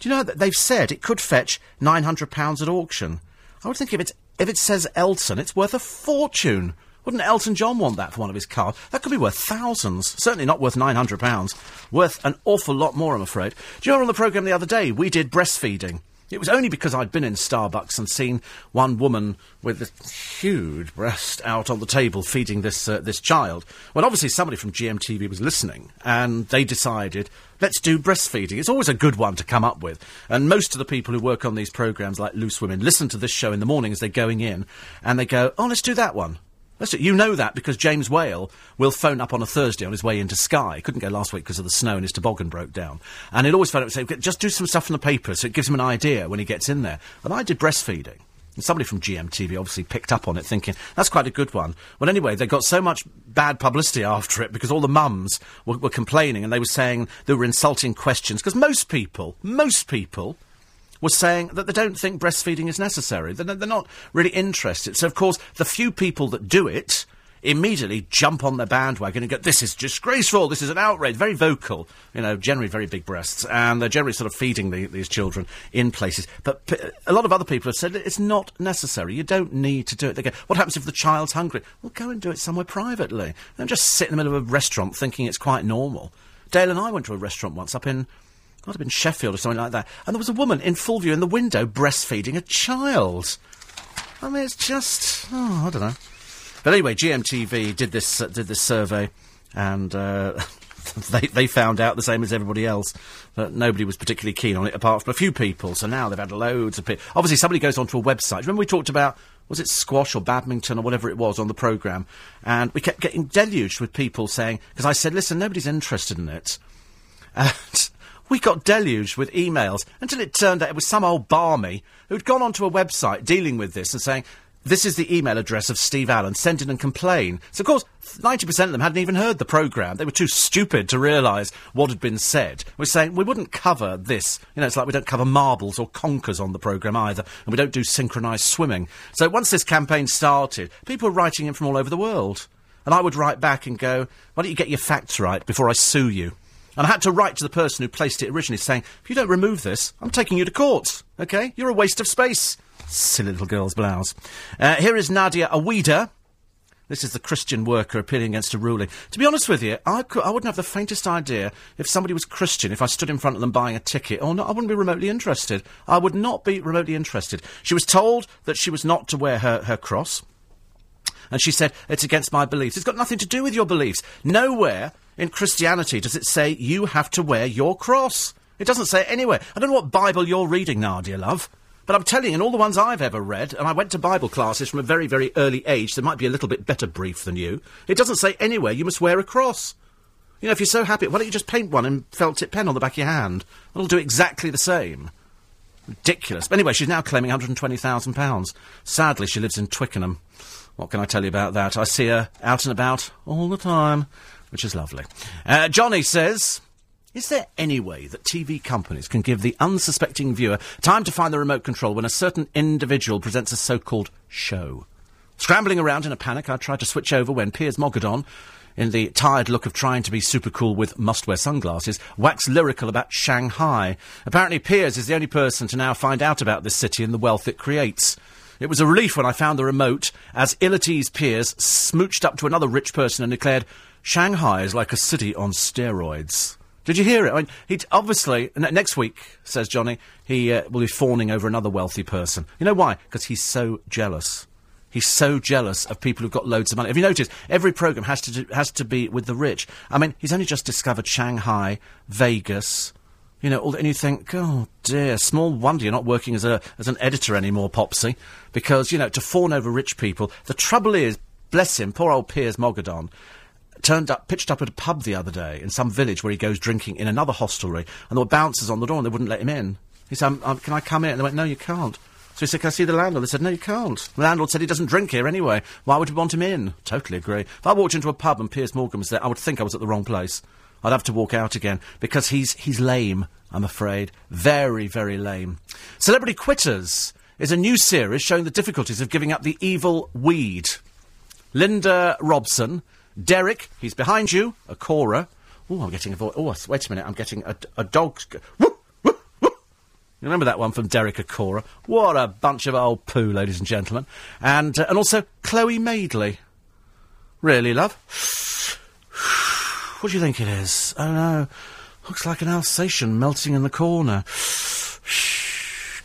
Do you know that they've said it could fetch nine hundred pounds at auction? I would think if it's, if it says Elton, it's worth a fortune. Wouldn't Elton John want that for one of his cars? That could be worth thousands. Certainly not worth nine hundred pounds. Worth an awful lot more, I'm afraid. Do you know, on the programme the other day, we did breastfeeding. It was only because I'd been in Starbucks and seen one woman with a huge breast out on the table feeding this uh, this child. Well, obviously somebody from G M T V was listening, and they decided, let's do breastfeeding. It's always a good one to come up with. And most of the people who work on these programmes, like Loose Women, listen to this show in the morning as they're going in, and they go, oh, let's do that one. Let's do it. You know that because James Whale will phone up on a Thursday on his way into Sky. He couldn't go last week because of the snow and his toboggan broke down. And he'd always phone up and say, just do some stuff in the paper, so it gives him an idea when he gets in there. And I did breastfeeding. And somebody from G M T V obviously picked up on it, thinking, that's quite a good one. Well, anyway, they got so much bad publicity after it because all the mums were, were complaining, and they were saying they were insulting questions. Because most people, most people... was saying that they don't think breastfeeding is necessary. They're, they're not really interested. So, of course, the few people that do it, immediately jump on the bandwagon and go, this is disgraceful, this is an outrage, very vocal, you know, generally very big breasts, and they're generally sort of feeding the, these children in places. But p- a lot of other people have said it's not necessary, you don't need to do it. They go, what happens if the child's hungry? Well, go and do it somewhere privately. Don't just sit in the middle of a restaurant thinking it's quite normal. Dale and I went to a restaurant once up in, might have been Sheffield or something like that, and there was a woman in full view in the window breastfeeding a child. I mean, it's just, oh, I don't know. But anyway, G M T V did this uh, did this survey, and uh, they they found out the same as everybody else that nobody was particularly keen on it, apart from a few people. So now they've had loads of people. Obviously, somebody goes onto a website. Remember, we talked about, was it squash or badminton or whatever it was on the programme, and we kept getting deluged with people saying, because I said, listen, nobody's interested in it, and we got deluged with emails until it turned out it was some old barmy who'd gone onto a website dealing with this and saying, this is the email address of Steve Allen. Send in and complain. So, of course, ninety percent of them hadn't even heard the programme. They were too stupid to realise what had been said. We're saying, we wouldn't cover this. You know, it's like we don't cover marbles or conkers on the programme either, and we don't do synchronised swimming. So once this campaign started, people were writing in from all over the world. And I would write back and go, why don't you get your facts right before I sue you? And I had to write to the person who placed it originally saying, if you don't remove this, I'm taking you to court, OK? You're a waste of space. Silly little girl's blouse. Uh, here is Nadia Eweida. This is the Christian worker appealing against a ruling. To be honest with you, I, could, I wouldn't have the faintest idea if somebody was Christian, if I stood in front of them buying a ticket or not. I wouldn't be remotely interested. I would not be remotely interested. She was told that she was not to wear her, her cross. And she said, it's against my beliefs. It's got nothing to do with your beliefs. Nowhere in Christianity does it say you have to wear your cross. It doesn't say it anywhere. I don't know what Bible you're reading, Nadia, love. But I'm telling you, in all the ones I've ever read, and I went to Bible classes from a very, very early age, so there might be a little bit better brief than you, it doesn't say anywhere you must wear a cross. You know, if you're so happy, why don't you just paint one in felt-tip pen on the back of your hand? It'll do exactly the same. Ridiculous. But anyway, she's now claiming one hundred twenty thousand pounds. Sadly, she lives in Twickenham. What can I tell you about that? I see her out and about all the time, which is lovely. Uh, Johnny says, is there any way that T V companies can give the unsuspecting viewer time to find the remote control when a certain individual presents a so-called show? Scrambling around in a panic, I tried to switch over when Piers Morgan, in the tired look of trying to be super cool with must-wear sunglasses, waxed lyrical about Shanghai. Apparently Piers is the only person to now find out about this city and the wealth it creates. It was a relief when I found the remote, as ill-at-ease Piers smooched up to another rich person and declared, Shanghai is like a city on steroids. Did you hear it? I mean, he'd obviously, n- next week, says Johnny, he uh, will be fawning over another wealthy person. You know why? Because he's so jealous. He's so jealous of people who've got loads of money. Have you noticed? Every programme has to do, has to be with the rich. I mean, he's only just discovered Shanghai, Vegas, you know, all, and you think, oh dear, small wonder you're not working as a as an editor anymore, Popsy, because, you know, to fawn over rich people. The trouble is, bless him, poor old Piers Morgan, turned up, pitched up at a pub the other day in some village where he goes drinking in another hostelry, and there were bouncers on the door and they wouldn't let him in. He said, um, um, can I come in? And they went, no, you can't. So he said, can I see the landlord? They said, no, you can't. The landlord said he doesn't drink here anyway. Why would we want him in? Totally agree. If I walked into a pub and Piers Morgan was there, I would think I was at the wrong place. I'd have to walk out again, because he's he's lame, I'm afraid. Very, very lame. Celebrity Quitters is a new series showing the difficulties of giving up the evil weed. Linda Robson, Derek, he's behind you, a Cora. Oh, I'm getting a voice. Oh, wait a minute, I'm getting a, a dog's... Woo, woo, woo. You remember that one from Derek, a Cora? What a bunch of old poo, ladies and gentlemen. And, uh, and also, Chloe Madeley. Really, love? What do you think it is? Oh, no. Looks like an Alsatian melting in the corner.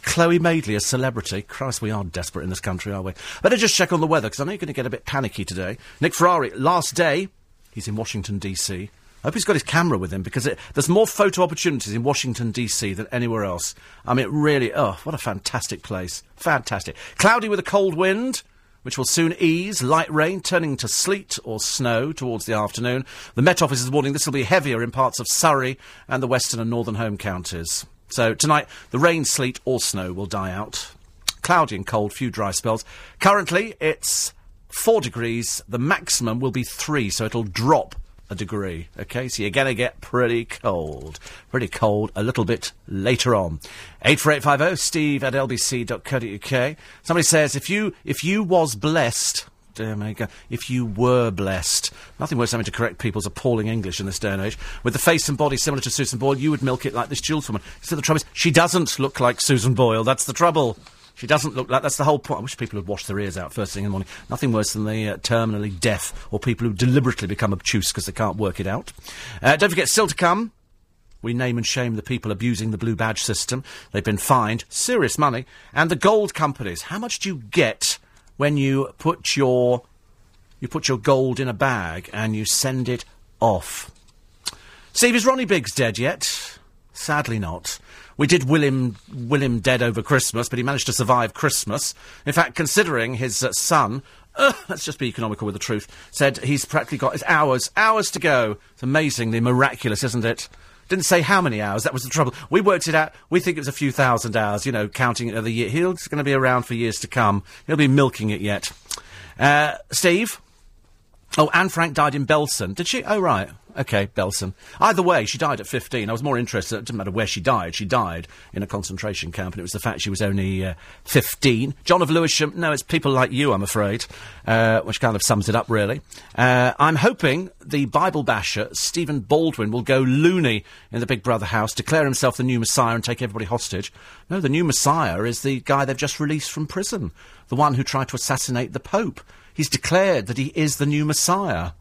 Chloe Madeley, a celebrity. Christ, we are desperate in this country, are we? Better just check on the weather, because I know you're going to get a bit panicky today. Nick Ferrari, last day. He's in Washington, D C. I hope he's got his camera with him, because it, there's more photo opportunities in Washington, D C than anywhere else. I mean, it really... Oh, what a fantastic place. Fantastic. Cloudy with a cold wind, which will soon ease. Light rain turning to sleet or snow towards the afternoon. The Met Office is warning this will be heavier in parts of Surrey and the western and northern home counties. So tonight, the rain, sleet or snow will die out. Cloudy and cold, few dry spells. Currently, it's four degrees. The maximum will be three, so it'll drop a degree. OK, so you're going to get pretty cold. Pretty cold a little bit later on. eight four eight five oh, steve at l b c dot co dot u k. Somebody says, if you, if you was blessed... dear me, if you were blessed. Nothing worse than having to correct people's appalling English in this day and age. With the face and body similar to Susan Boyle, you would milk it like this Jules woman. So the trouble is, she doesn't look like Susan Boyle. That's the trouble. She doesn't look like... That's the whole point. I wish people would wash their ears out first thing in the morning. Nothing worse than the uh, terminally deaf or people who deliberately become obtuse because they can't work it out. Uh, don't forget, still to come, we name and shame the people abusing the blue badge system. They've been fined. Serious money. And the gold companies. How much do you get when you put your... You put your gold in a bag and you send it off? Steve, is Ronnie Biggs dead yet? Sadly not. We did will him, will him dead over Christmas, but he managed to survive Christmas. In fact, considering his uh, son, uh, let's just be economical with the truth, said he's practically got his hours, hours to go. It's amazingly miraculous, isn't it? Didn't say how many hours, that was the trouble. We worked it out, we think it was a few thousand hours, you know, counting it over the year. He's going to be around for years to come. He'll be milking it yet. Uh, Steve? Oh, Anne Frank died in Belsen. Did she? Oh, right. OK, Belsen. Either way, she died at fifteen. I was more interested. It didn't matter where she died. She died in a concentration camp, and it was the fact she was only uh, fifteen. John of Lewisham. No, it's people like you, I'm afraid, uh, which kind of sums it up, really. Uh, I'm hoping the Bible basher, Stephen Baldwin, will go loony in the Big Brother house, declare himself the new Messiah and take everybody hostage. No, the new Messiah is the guy they've just released from prison, the one who tried to assassinate the Pope. He's declared that he is the new Messiah.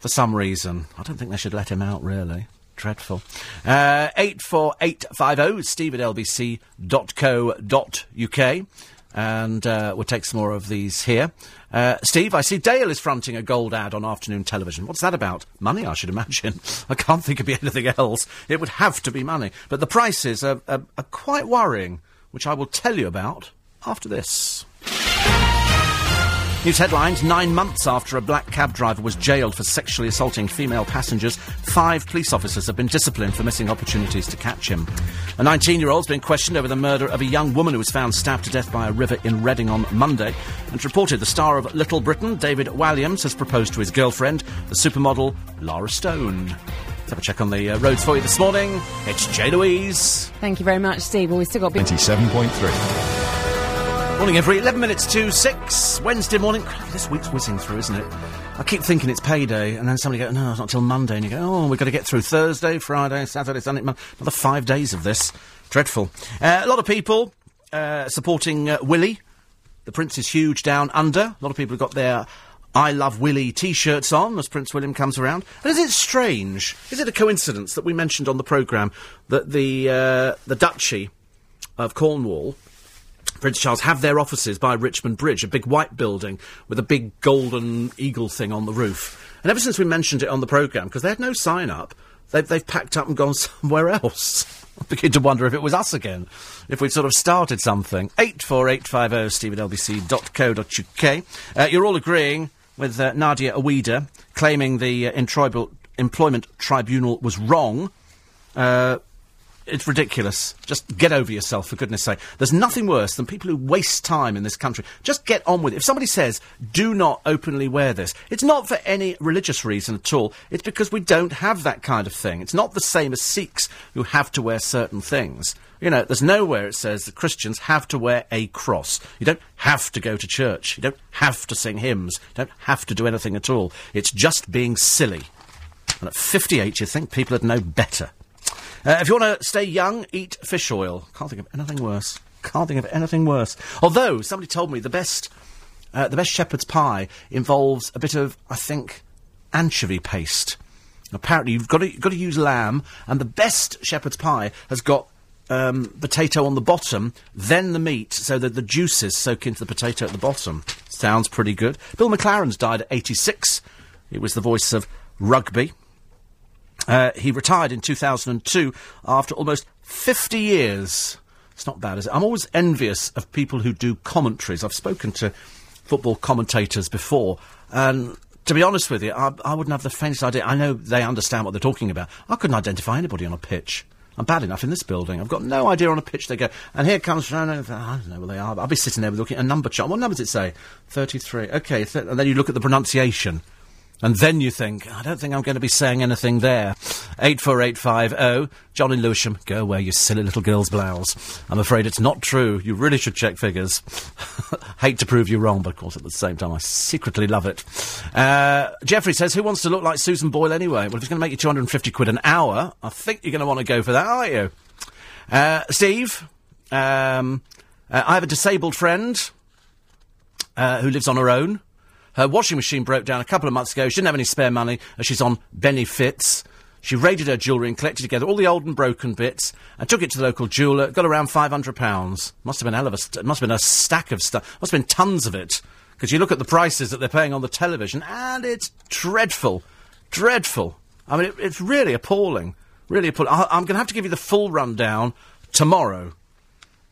For some reason. I don't think they should let him out, really. Dreadful. Uh, eight four eight five oh, steve at l b c dot co dot u k. And uh, we'll take some more of these here. Uh, Steve, I see Dale is fronting a gold ad on afternoon television. What's that about? Money, I should imagine. I can't think of anything else. It would have to be money. But the prices are, are, are quite worrying, which I will tell you about after this. News headlines, nine months after a black cab driver was jailed for sexually assaulting female passengers, five police officers have been disciplined for missing opportunities to catch him. A nineteen-year-old's been questioned over the murder of a young woman who was found stabbed to death by a river in Reading on Monday. And it's reported the star of Little Britain, David Walliams, has proposed to his girlfriend, the supermodel Lara Stone. Have a check on the uh, roads for you this morning. It's Jay Louise. Thank you very much, Steve. Well, we've still got... twenty-seven point three. Morning, every eleven minutes to six, Wednesday morning. This week's whizzing through, isn't it? I keep thinking it's payday, and then somebody goes, no, it's not till Monday, and you go, oh, we've got to get through Thursday, Friday, Saturday, Sunday, Monday. Another five days of this. Dreadful. Uh, a lot of people uh, supporting uh, Willie. The Prince is huge down under. A lot of people have got their I Love Willie T-shirts on as Prince William comes around. And is it strange, is it a coincidence that we mentioned on the programme that the uh, the Duchy of Cornwall... Prince Charles have their offices by Richmond Bridge, a big white building with a big golden eagle thing on the roof. And ever since we mentioned it on the programme, because they had no sign-up, they've, they've packed up and gone somewhere else. I begin to wonder if it was us again, if we'd sort of started something. eight four eight five oh, steve at l b c dot co dot u k. Uh, you're all agreeing with uh, Nadia Eweida claiming the uh, Entroyable Employment Tribunal was wrong. Uh... It's ridiculous. Just get over yourself, for goodness sake. There's nothing worse than people who waste time in this country. Just get on with it. If somebody says, do not openly wear this, it's not for any religious reason at all. It's because we don't have that kind of thing. It's not the same as Sikhs who have to wear certain things. You know, there's nowhere it says that Christians have to wear a cross. You don't have to go to church. You don't have to sing hymns. You don't have to do anything at all. It's just being silly. And at fifty-eight, you'd think people would know better. Uh, if you want to stay young, eat fish oil. Can't think of anything worse. Can't think of anything worse. Although, somebody told me the best uh, the best shepherd's pie involves a bit of, I think, anchovy paste. Apparently, you've got to, you've got to use lamb, and the best shepherd's pie has got um, potato on the bottom, then the meat, so that the juices soak into the potato at the bottom. Sounds pretty good. Bill McLaren's died at eighty-six. He was the voice of rugby. Uh, he retired in two thousand two after almost fifty years. It's not bad, is it? I'm always envious of people who do commentaries. I've spoken to football commentators before, and to be honest with you, I, I wouldn't have the faintest idea. I know they understand what they're talking about. I couldn't identify anybody on a pitch. I'm bad enough in this building. I've got no idea on a pitch they go, and here comes... I don't know where they are. I'll be sitting there looking at a number chart. What number does it say? thirty-three. OK, th- and then you look at the pronunciation. And then you think, I don't think I'm going to be saying anything there. eight four eight five oh. John in Lewisham, go away, you silly little girl's blouse. I'm afraid it's not true. You really should check figures. Hate to prove you wrong, but of course at the same time I secretly love it. Uh, Jeffrey says, who wants to look like Susan Boyle anyway? Well, if it's going to make you two hundred fifty quid an hour, I think you're going to want to go for that, aren't you? Uh, Steve, um, uh, I have a disabled friend uh, who lives on her own. Her washing machine broke down a couple of months ago. She didn't have any spare money, as she's on benefits. She raided her jewellery and collected together all the old and broken bits and took it to the local jeweller. Got around five hundred pounds. Must have been a hell of a st- must have been a stack of stuff. Must have been tons of it. Because you look at the prices that they're paying on the television, and it's dreadful. Dreadful. I mean, it, it's really appalling. Really appalling. I, I'm going to have to give you the full rundown tomorrow.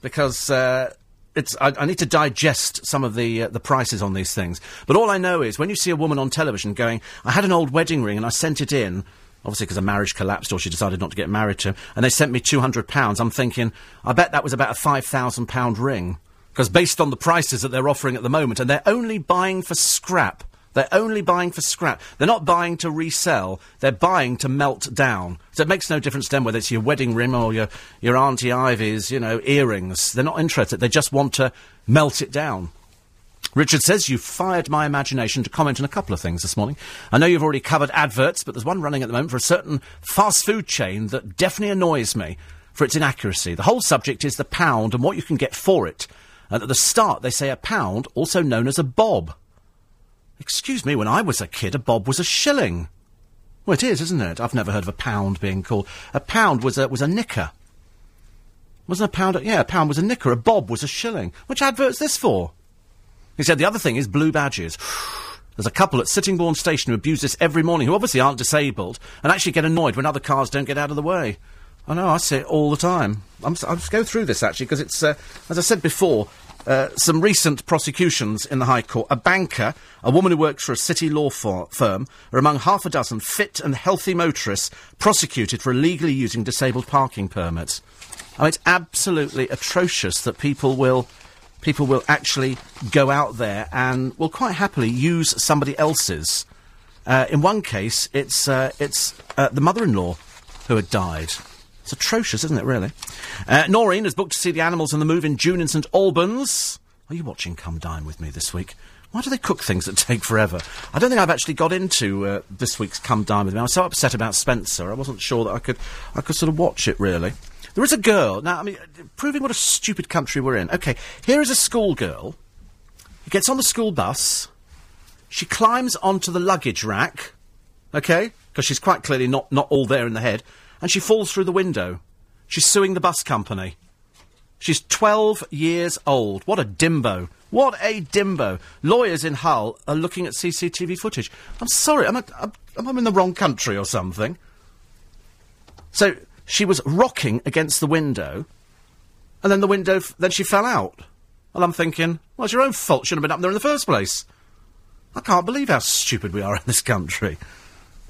Because, uh... It's, I, I need to digest some of the uh, the prices on these things. But all I know is, when you see a woman on television going, I had an old wedding ring and I sent it in, obviously because a marriage collapsed or she decided not to get married to him, and they sent me two hundred pounds, I'm thinking, I bet that was about a five thousand pound ring. Because based on the prices that they're offering at the moment, and they're only buying for scrap. They're only buying for scrap. They're not buying to resell. They're buying to melt down. So it makes no difference then whether it's your wedding ring or your, your Auntie Ivy's, you know, earrings. They're not interested. They just want to melt it down. Richard says, you fired my imagination to comment on a couple of things this morning. I know you've already covered adverts, but there's one running at the moment for a certain fast food chain that definitely annoys me for its inaccuracy. The whole subject is the pound and what you can get for it. And at the start, they say a pound, also known as a bob. Excuse me, when I was a kid, a bob was a shilling. Well, it is, isn't it? I've never heard of a pound being called. A pound was a, was a knicker. Wasn't a pound... A, yeah, a pound was a knicker. A bob was a shilling. Which advert's this for? He said the other thing is blue badges. There's a couple at Sittingbourne Station who abuse this every morning, who obviously aren't disabled, and actually get annoyed when other cars don't get out of the way. I know, I see it all the time. I'm, I'll just go through this, actually, because it's, uh, as I said before... Uh, some recent prosecutions in the High Court. A banker, a woman who works for a city law for- firm, are among half a dozen fit and healthy motorists prosecuted for illegally using disabled parking permits. I mean, it's absolutely atrocious that people will, people will actually go out there and will quite happily use somebody else's. Uh, in one case, it's uh, it's uh, the mother-in-law who had died. It's atrocious, isn't it, really? Uh, Noreen has booked to see the animals in the move in June in St Albans. Are you watching Come Dine With Me this week? Why do they cook things that take forever? I don't think I've actually got into uh, this week's Come Dine With Me. I was so upset about Spencer, I wasn't sure that I could I could sort of watch it, really. There is a girl... Now, I mean, proving what a stupid country we're in. OK, here is a schoolgirl who gets on the school bus. She climbs onto the luggage rack, OK, because she's quite clearly not, not all there in the head. And she falls through the window. She's suing the bus company. She's twelve years old. What a dimbo. What a dimbo. Lawyers in Hull are looking at C C T V footage. I'm sorry, am I, am I in the wrong country or something? So, she was rocking against the window, and then the window, f- then she fell out. And I'm thinking, well, it's your own fault. Shouldn't have been up there in the first place. I can't believe how stupid we are in this country.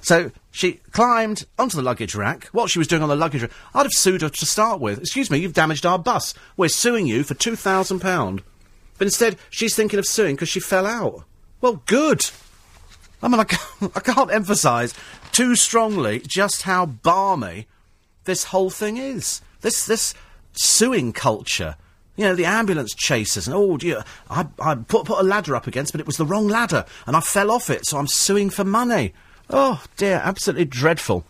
So, she climbed onto the luggage rack. What she was doing on the luggage rack... I'd have sued her to start with. Excuse me, you've damaged our bus. We're suing you for two thousand pounds. But instead, she's thinking of suing because she fell out. Well, good. I mean, I can't, I can't emphasise too strongly just how balmy this whole thing is. This this suing culture. You know, the ambulance chasers. And, oh, dear, I, I put, put a ladder up against, but it was the wrong ladder. And I fell off it, so I'm suing for money. Oh, dear, absolutely dreadful.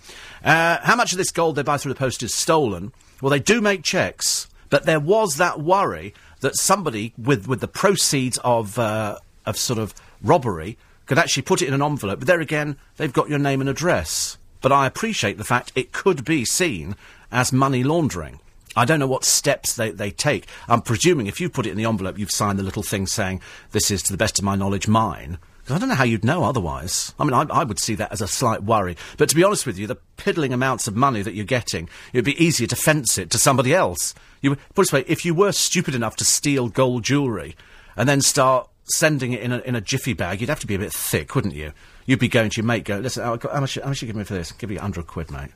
Uh, how much of this gold they buy through the post is stolen? Well, they do make cheques, but there was that worry that somebody with, with the proceeds of, uh, of sort of robbery could actually put it in an envelope. But there again, they've got your name and address. But I appreciate the fact it could be seen as money laundering. I don't know what steps they, they take. I'm presuming if you put it in the envelope, you've signed the little thing saying, this is, to the best of my knowledge, mine. I don't know how you'd know otherwise. I mean, I, I would see that as a slight worry. But to be honest with you, the piddling amounts of money that you're getting, it would be easier to fence it to somebody else. You, put it this way, if you were stupid enough to steal gold jewellery and then start sending it in a, in a jiffy bag, you'd have to be a bit thick, wouldn't you? You'd be going to your mate, go, listen, how, how much, how much you give me for this? I'll give you a hundred quid, mate.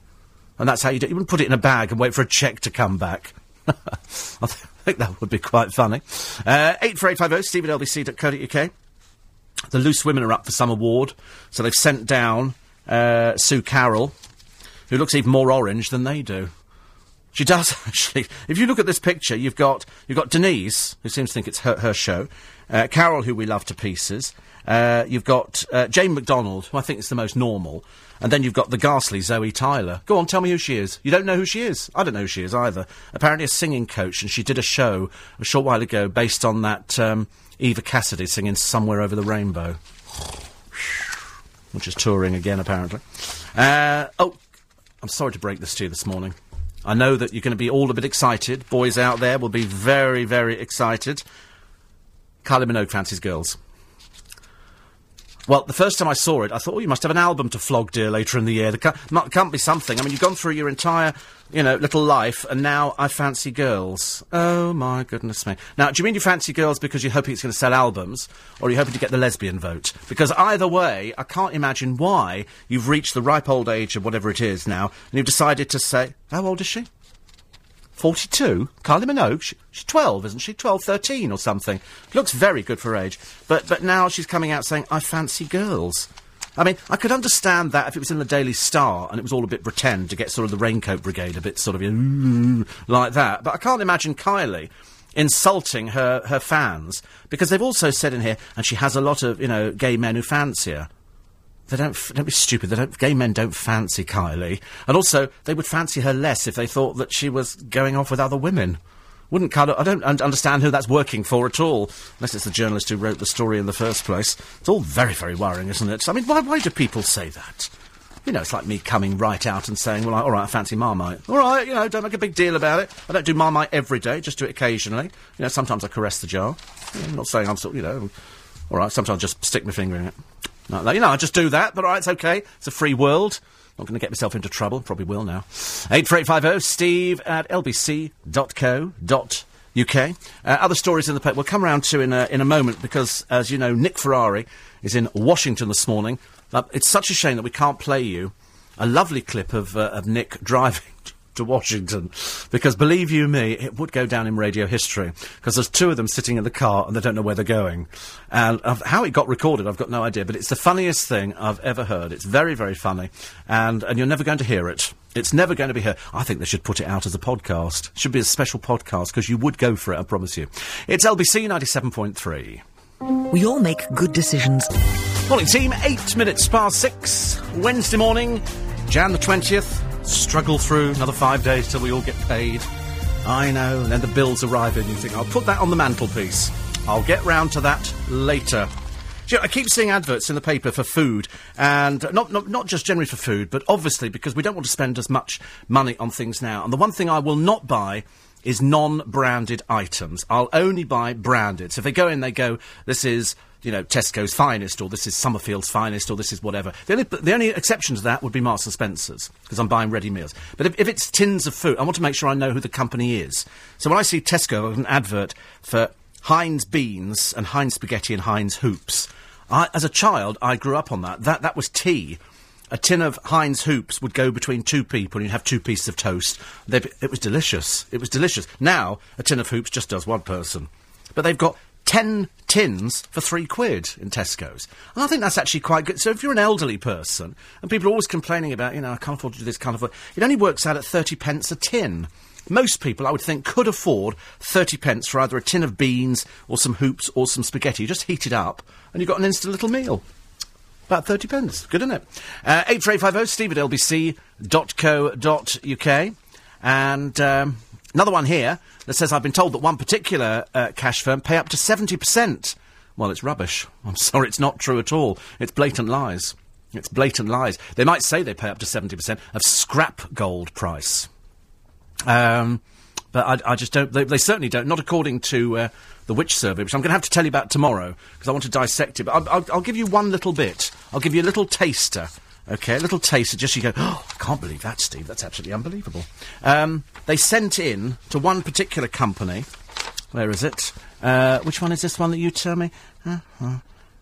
And that's how you do it. You wouldn't put it in a bag and wait for a cheque to come back. I think that would be quite funny. Uh, eight four eight five oh, steve at l b c dot co dot u k. The Loose Women are up for some award, so they've sent down uh, Sue Carroll, who looks even more orange than they do. She does, actually. If you look at this picture, you've got you've got Denise, who seems to think it's her, her show, uh, Carol, who we love to pieces, uh, you've got uh, Jane McDonald, who I think is the most normal, and then you've got the ghastly Zoe Tyler. Go on, tell me who she is. You don't know who she is? I don't know who she is either. Apparently a singing coach, and she did a show a short while ago based on that um, Eva Cassidy singing Somewhere Over the Rainbow, which is touring again, apparently. Uh, oh, I'm sorry to break this to you this morning. I know that you're going to be all a bit excited. Boys out there will be very, very excited. Kylie Minogue fancies girls. Well, the first time I saw it, I thought, oh, you must have an album to flog, dear, later in the year. There can't, can't be something. I mean, you've gone through your entire, you know, little life, and now I fancy girls. Oh, my goodness me. Now, do you mean you fancy girls because you're hoping it's going to sell albums, or are you hoping to get the lesbian vote? Because either way, I can't imagine why you've reached the ripe old age of whatever it is now, and you've decided to say, how old is she? forty-two? Kylie Minogue? She, she's twelve, isn't she? twelve, thirteen or something. Looks very good for her age. But but now she's coming out saying, I fancy girls. I mean, I could understand that if it was in the Daily Star and it was all a bit pretend to get sort of the Raincoat Brigade a bit sort of, you know, like that. But I can't imagine Kylie insulting her, her fans, because they've also said in here, and she has a lot of, you know, gay men who fancy her. They don't, f- don't be stupid, they don't, gay men don't fancy Kylie. And also, they would fancy her less if they thought that she was going off with other women. Wouldn't Kylie, I don't un- understand who that's working for at all, unless it's the journalist who wrote the story in the first place. It's all very, very worrying, isn't it? I mean, why, why do people say that? You know, it's like me coming right out and saying, well, I, all right, I fancy Marmite. All right, you know, don't make a big deal about it. I don't do Marmite every day, just do it occasionally. You know, sometimes I caress the jar. I'm not saying I'm sort of, you know, all right, sometimes I just stick my finger in it. Not that, you know, I just do that, but all right, it's okay. It's a free world. Not going to get myself into trouble. Probably will now. eight four eight five oh, steve at l b c dot co dot u k. Uh, other stories in the paper we'll come round to in a, in a moment, because, as you know, Nick Ferrari is in Washington this morning. Uh, it's such a shame that we can't play you a lovely clip of, uh, of Nick driving to Washington, because believe you me, it would go down in radio history, because there's two of them sitting in the car and they don't know where they're going. And uh, how it got recorded, I've got no idea, but it's the funniest thing I've ever heard. It's very, very funny, and, and you're never going to hear it. It's never going to be heard. I think they should put it out as a podcast. It should be a special podcast, because you would go for it, I promise you. It's L B C ninety-seven point three. We all make good decisions. Morning, team. Eight minutes past six. Wednesday morning, Jan the twentieth. Struggle through another five days till we all get paid. I know, and then the bills arrive in. You think, I'll put that on the mantelpiece. I'll get round to that later. Do you know, I keep seeing adverts in the paper for food, and not, not not just generally for food, but obviously because we don't want to spend as much money on things now. And the one thing I will not buy is non-branded items. I'll only buy branded. So if they go in, they go, this is, you know, Tesco's finest, or this is Summerfield's finest, or this is whatever. The only, the only exception to that would be Marks and Spencer's, because I'm buying ready meals. But if, if it's tins of food, I want to make sure I know who the company is. So when I see Tesco with an advert for Heinz beans and Heinz spaghetti and Heinz hoops, I, as a child, I grew up on that. That, that was tea. A tin of Heinz hoops would go between two people, and you'd have two pieces of toast. They'd be, it was delicious. It was delicious. Now, a tin of hoops just does one person. But they've got ten tins for three quid in Tesco's. And I think that's actually quite good. So if you're an elderly person, and people are always complaining about, you know, I can't afford to do this, can't afford... It only works out at thirty pence a tin. Most people, I would think, could afford thirty pence for either a tin of beans or some hoops or some spaghetti. You just heat it up, and you've got an instant little meal. About thirty pence. Good, isn't it? Uh, eight four eight five oh, steve at l b c dot co dot u k. And... Um, another one here that says, I've been told that one particular uh, cash firm pay up to seventy percent. Well, it's rubbish. I'm sorry, it's not true at all. It's blatant lies. It's blatant lies. They might say they pay up to seventy percent of scrap gold price. Um, but I, I just don't... They, they certainly don't. Not according to uh, the Witch Survey, which I'm going to have to tell you about tomorrow, because I want to dissect it. But I'll, I'll, I'll give you one little bit. I'll give you a little taster. OK, a little taster, just you go, oh, I can't believe that, Steve. That's absolutely unbelievable. Um, they sent in to one particular company. Where is it? Uh, which one is this one that you tell me? Uh-huh.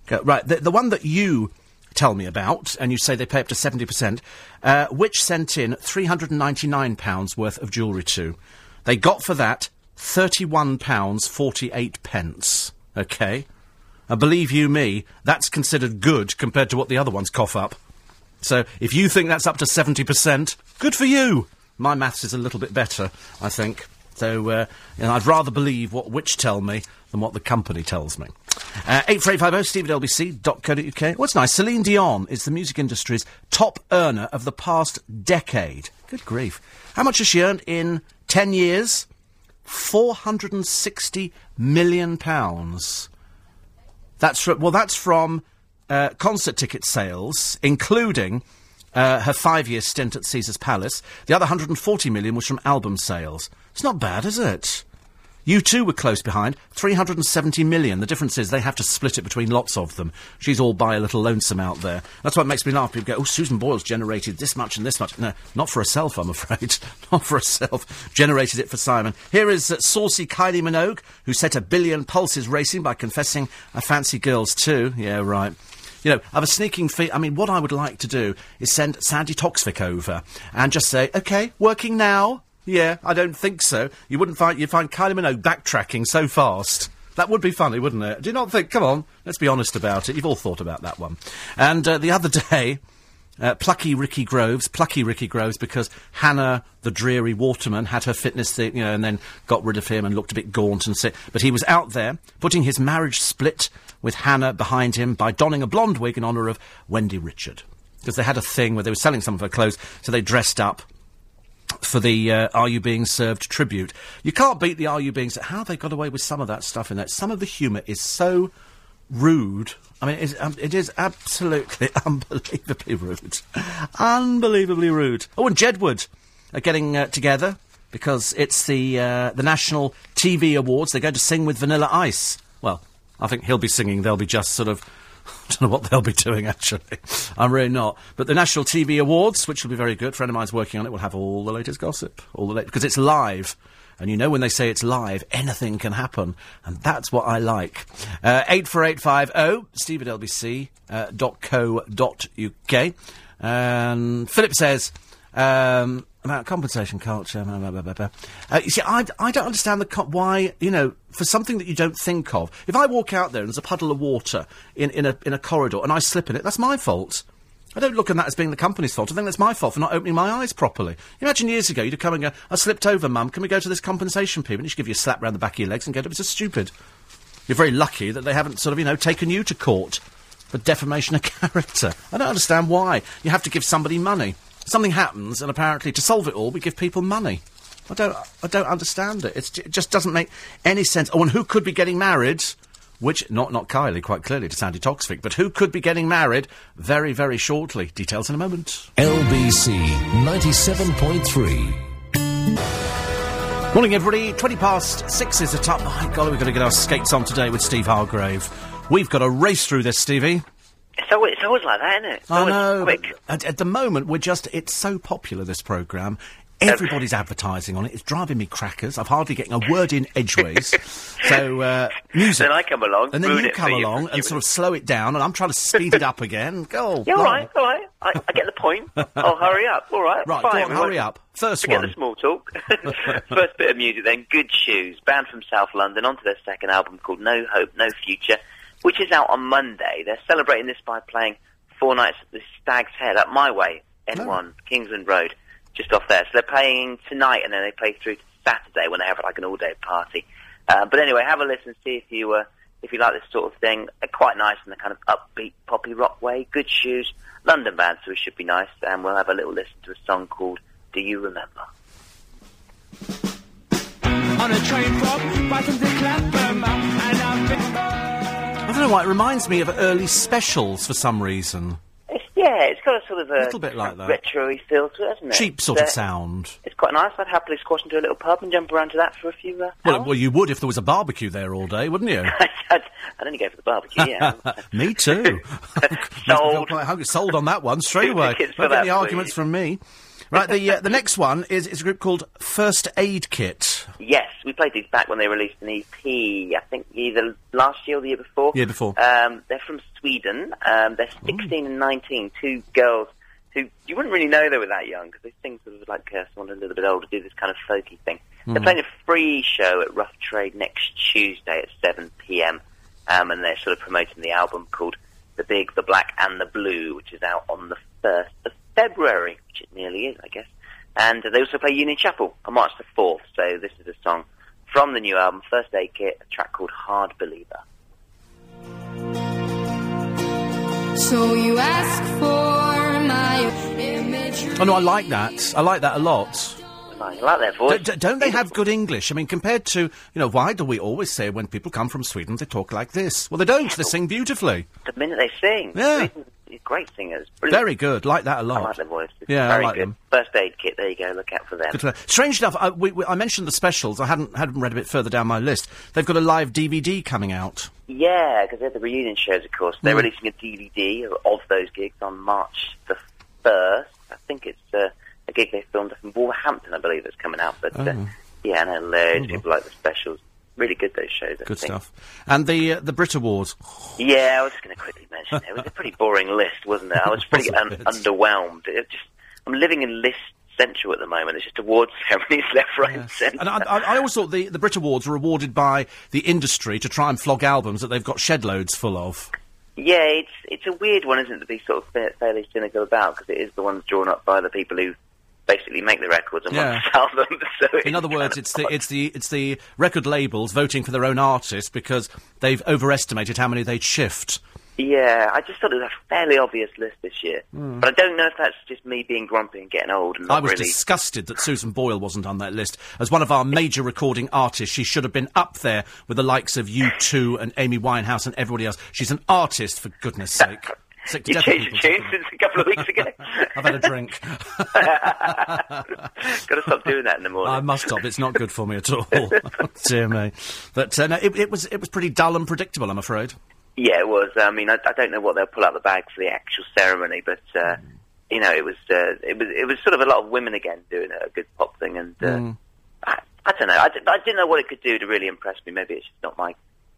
Okay, right, the, the one that you tell me about, and you say they pay up to seventy percent, uh, which sent in three hundred ninety-nine pounds worth of jewellery to. They got for that thirty-one pounds forty-eight pence, OK? And believe you me, that's considered good compared to what the other ones cough up. So if you think that's up to seventy percent, good for you. My maths is a little bit better, I think. So, uh, you know, I'd rather believe what witch tell me than what the company tells me. Uh, eight four eight five oh, steve at l b c dot co dot u k. What's nice, Celine Dion is the music industry's top earner of the past decade. Good grief. How much has she earned in ten years? four hundred sixty million pounds. That's from, well, that's from uh, concert ticket sales, including uh, her five-year stint at Caesar's Palace. The other one hundred forty million pounds was from album sales. It's not bad, is it? U two were close behind, three hundred seventy million. The difference is they have to split it between lots of them. She's all by a little lonesome out there. That's what makes me laugh. People go, oh, Susan Boyle's generated this much and this much. No, not for herself, I'm afraid. Not for herself. Generated it for Simon. Here is uh, saucy Kylie Minogue, who set a billion pulses racing by confessing I fancy girls too. Yeah, right. You know, I have a sneaking fee. I mean, what I would like to do is send Sandy Toksvik over and just say, OK, working now. Yeah, I don't think so. You wouldn't find... You'd find Kylie Minogue backtracking so fast. That would be funny, wouldn't it? Do you not think... Come on, let's be honest about it. You've all thought about that one. And uh, the other day, uh, plucky Ricky Groves, plucky Ricky Groves, because Hannah, the dreary waterman, had her fitness thing, you know, and then got rid of him and looked a bit gaunt and sick. But he was out there, putting his marriage split with Hannah behind him by donning a blonde wig in honour of Wendy Richard. Because they had a thing where they were selling some of her clothes, so they dressed up for the uh, Are You Being Served tribute. You can't beat the Are You Being Served. How they got away with some of that stuff in that. Some of the humour is so rude. I mean, it is, um, it is absolutely unbelievably rude. Unbelievably rude. Oh, and Jedward are getting uh, together because it's the uh, the National T V Awards. They're going to sing with Vanilla Ice. Well, I think he'll be singing. They'll be just sort of... I don't know what they'll be doing, actually. I'm really not. But the National T V Awards, which will be very good. A friend of mine's working on it. We'll have all the latest gossip. All the late, because it's live. And you know when they say it's live, anything can happen. And that's what I like. Uh, eight four eight five oh, steve at l b c dot co dot u k. And Philip says, um, about compensation culture. Blah, blah, blah, blah, blah. Uh, you see, I, I don't understand the co- why, you know, for something that you don't think of. If I walk out there and there's a puddle of water in, in, a, in a corridor and I slip in it, that's my fault. I don't look at that as being the company's fault. I think that's my fault for not opening my eyes properly. Imagine years ago, you'd come and go, I slipped over, Mum, can we go to this compensation people? And she'd give you a slap round the back of your legs and go, it's just stupid. You're very lucky that they haven't sort of, you know, taken you to court for defamation of character. I don't understand why you have to give somebody money. Something happens, and apparently, to solve it all, we give people money. I don't, I don't understand it. It's, it just doesn't make any sense. Oh, and who could be getting married? Which, not not Kylie, quite clearly, to Sandy Toksvik, but who could be getting married very, very shortly. Details in a moment. L B C ninety-seven point three. Morning, everybody. twenty past six is the top. My golly, we've got to get our skates on today with Steve Hargrave. We've got to race through this, Stevie. It's always, it's always like that, isn't it? It's I know. Quick. At, at the moment, we're just... It's so popular, this programme. Everybody's advertising on it. It's driving me crackers. I'm hardly getting a word in edgeways. So, uh, music. Then I come along. And then you come along you, and you sort of slow it down, and I'm trying to speed it up again. Go. You're all right, all right. I, I get the point. I'll hurry up. All right. Right, fine, go on, right. Hurry up. First Forget one. Forget the small talk. First bit of music, then. Good Shoes. Band from South London, onto their second album called No Hope, No Future, which is out on Monday. They're celebrating this by playing four nights at the Stag's Head up my way, N one, oh. Kingsland Road, just off there. So they're playing tonight, and then they play through to Saturday when they have like an all-day party. Uh, but anyway, have a listen, see if you uh, if you like this sort of thing. They're quite nice in the kind of upbeat, poppy rock way. Good Shoes, London band, so it should be nice. And we'll have a little listen to a song called Do You Remember? On a train from Brighton to Clapham, and I've been... I don't know why, it reminds me of early specials for some reason. It's, yeah, it's got a sort of a, a little bit like that. Retro-y feel to it, hasn't it? Cheap sort so, of sound. It's quite nice. I'd happily squash into a little pub and jump around to that for a few uh, well, hours. Well, you would if there was a barbecue there all day, wouldn't you? I'd, I'd only go for the barbecue, yeah. Me too. Sold. Sold on that one, straight away. Don't get any arguments from me. Right, the uh, the next one is, is a group called First Aid Kit. Yes, we played these back when they released an E P, I think either last year or the year before. Year before. Um, they're from Sweden. Um, they're sixteen Ooh. And nineteen, two girls who you wouldn't really know they were that young, because they sing sort of like uh, someone a little bit older, do this kind of folky thing. Mm. They're playing a free show at Rough Trade next Tuesday at seven p m um, and they're sort of promoting the album called The Big, The Black and The Blue, which is out on the first of February, which it nearly is, I guess. And they also play Union Chapel on March the fourth, so this is a song from the new album, First Aid Kit, a track called Hard Believer. So you ask for my image. Oh no, I like that. I like that a lot. I like that voice. D- d- don't they have good English? I mean, compared to, you know, why do we always say when people come from Sweden they talk like this? Well, they don't. Yeah, they sing beautifully. The minute they sing. Yeah. They're great singers. Brilliant. Very good. Like that a lot. I like their voice. It's yeah, very I like good. Them. First Aid Kit. There you go. Look out for them. Good. Strange enough, I, we, we, I mentioned the specials. I hadn't, hadn't read a bit further down my list. They've got a live D V D coming out. Yeah, because they're the reunion shows, of course. They're mm. releasing a D V D of those gigs on March the first. I think it's... Uh, a gig they filmed in Wolverhampton, I believe, that's coming out. But, oh. uh, yeah, and loads of people like the specials. Really good, those shows, I Good think. Stuff. And the uh, the Brit Awards. Yeah, I was just going to quickly mention it. It was a pretty boring list, wasn't it? I was pretty un- underwhelmed. It just, I'm living in list central at the moment. It's just awards ceremonies left, right yes. and centre. And I, I, I always thought the, the Brit Awards were awarded by the industry to try and flog albums that they've got shed loads full of. Yeah, it's, it's a weird one, isn't it, to be sort of fairly cynical about, because it is the ones drawn up by the people who basically make the records and yeah. want to sell them. So in other words, it's the, it's the it's the record labels voting for their own artists because they've overestimated how many they'd shift. Yeah, I just thought it was a fairly obvious list this year. Mm. But I don't know if that's just me being grumpy and getting old. And not I was really... disgusted that Susan Boyle wasn't on that list. As one of our major recording artists, she should have been up there with the likes of U two and Amy Winehouse and everybody else. She's an artist, for goodness sake. Sick you changed your tune since a couple of weeks ago. I've had a drink. Got to stop doing that in the morning. I must stop. It's not good for me at all. Dear me. But uh, no, it, it was it was pretty dull and predictable, I'm afraid. Yeah, it was. I mean, I, I don't know what they'll pull out the bag for the actual ceremony, but uh, mm. you know, it was uh, it was it was sort of a lot of women again doing a good pop thing, and uh, mm. I, I don't know. I, I didn't know what it could do to really impress me. Maybe it's just not my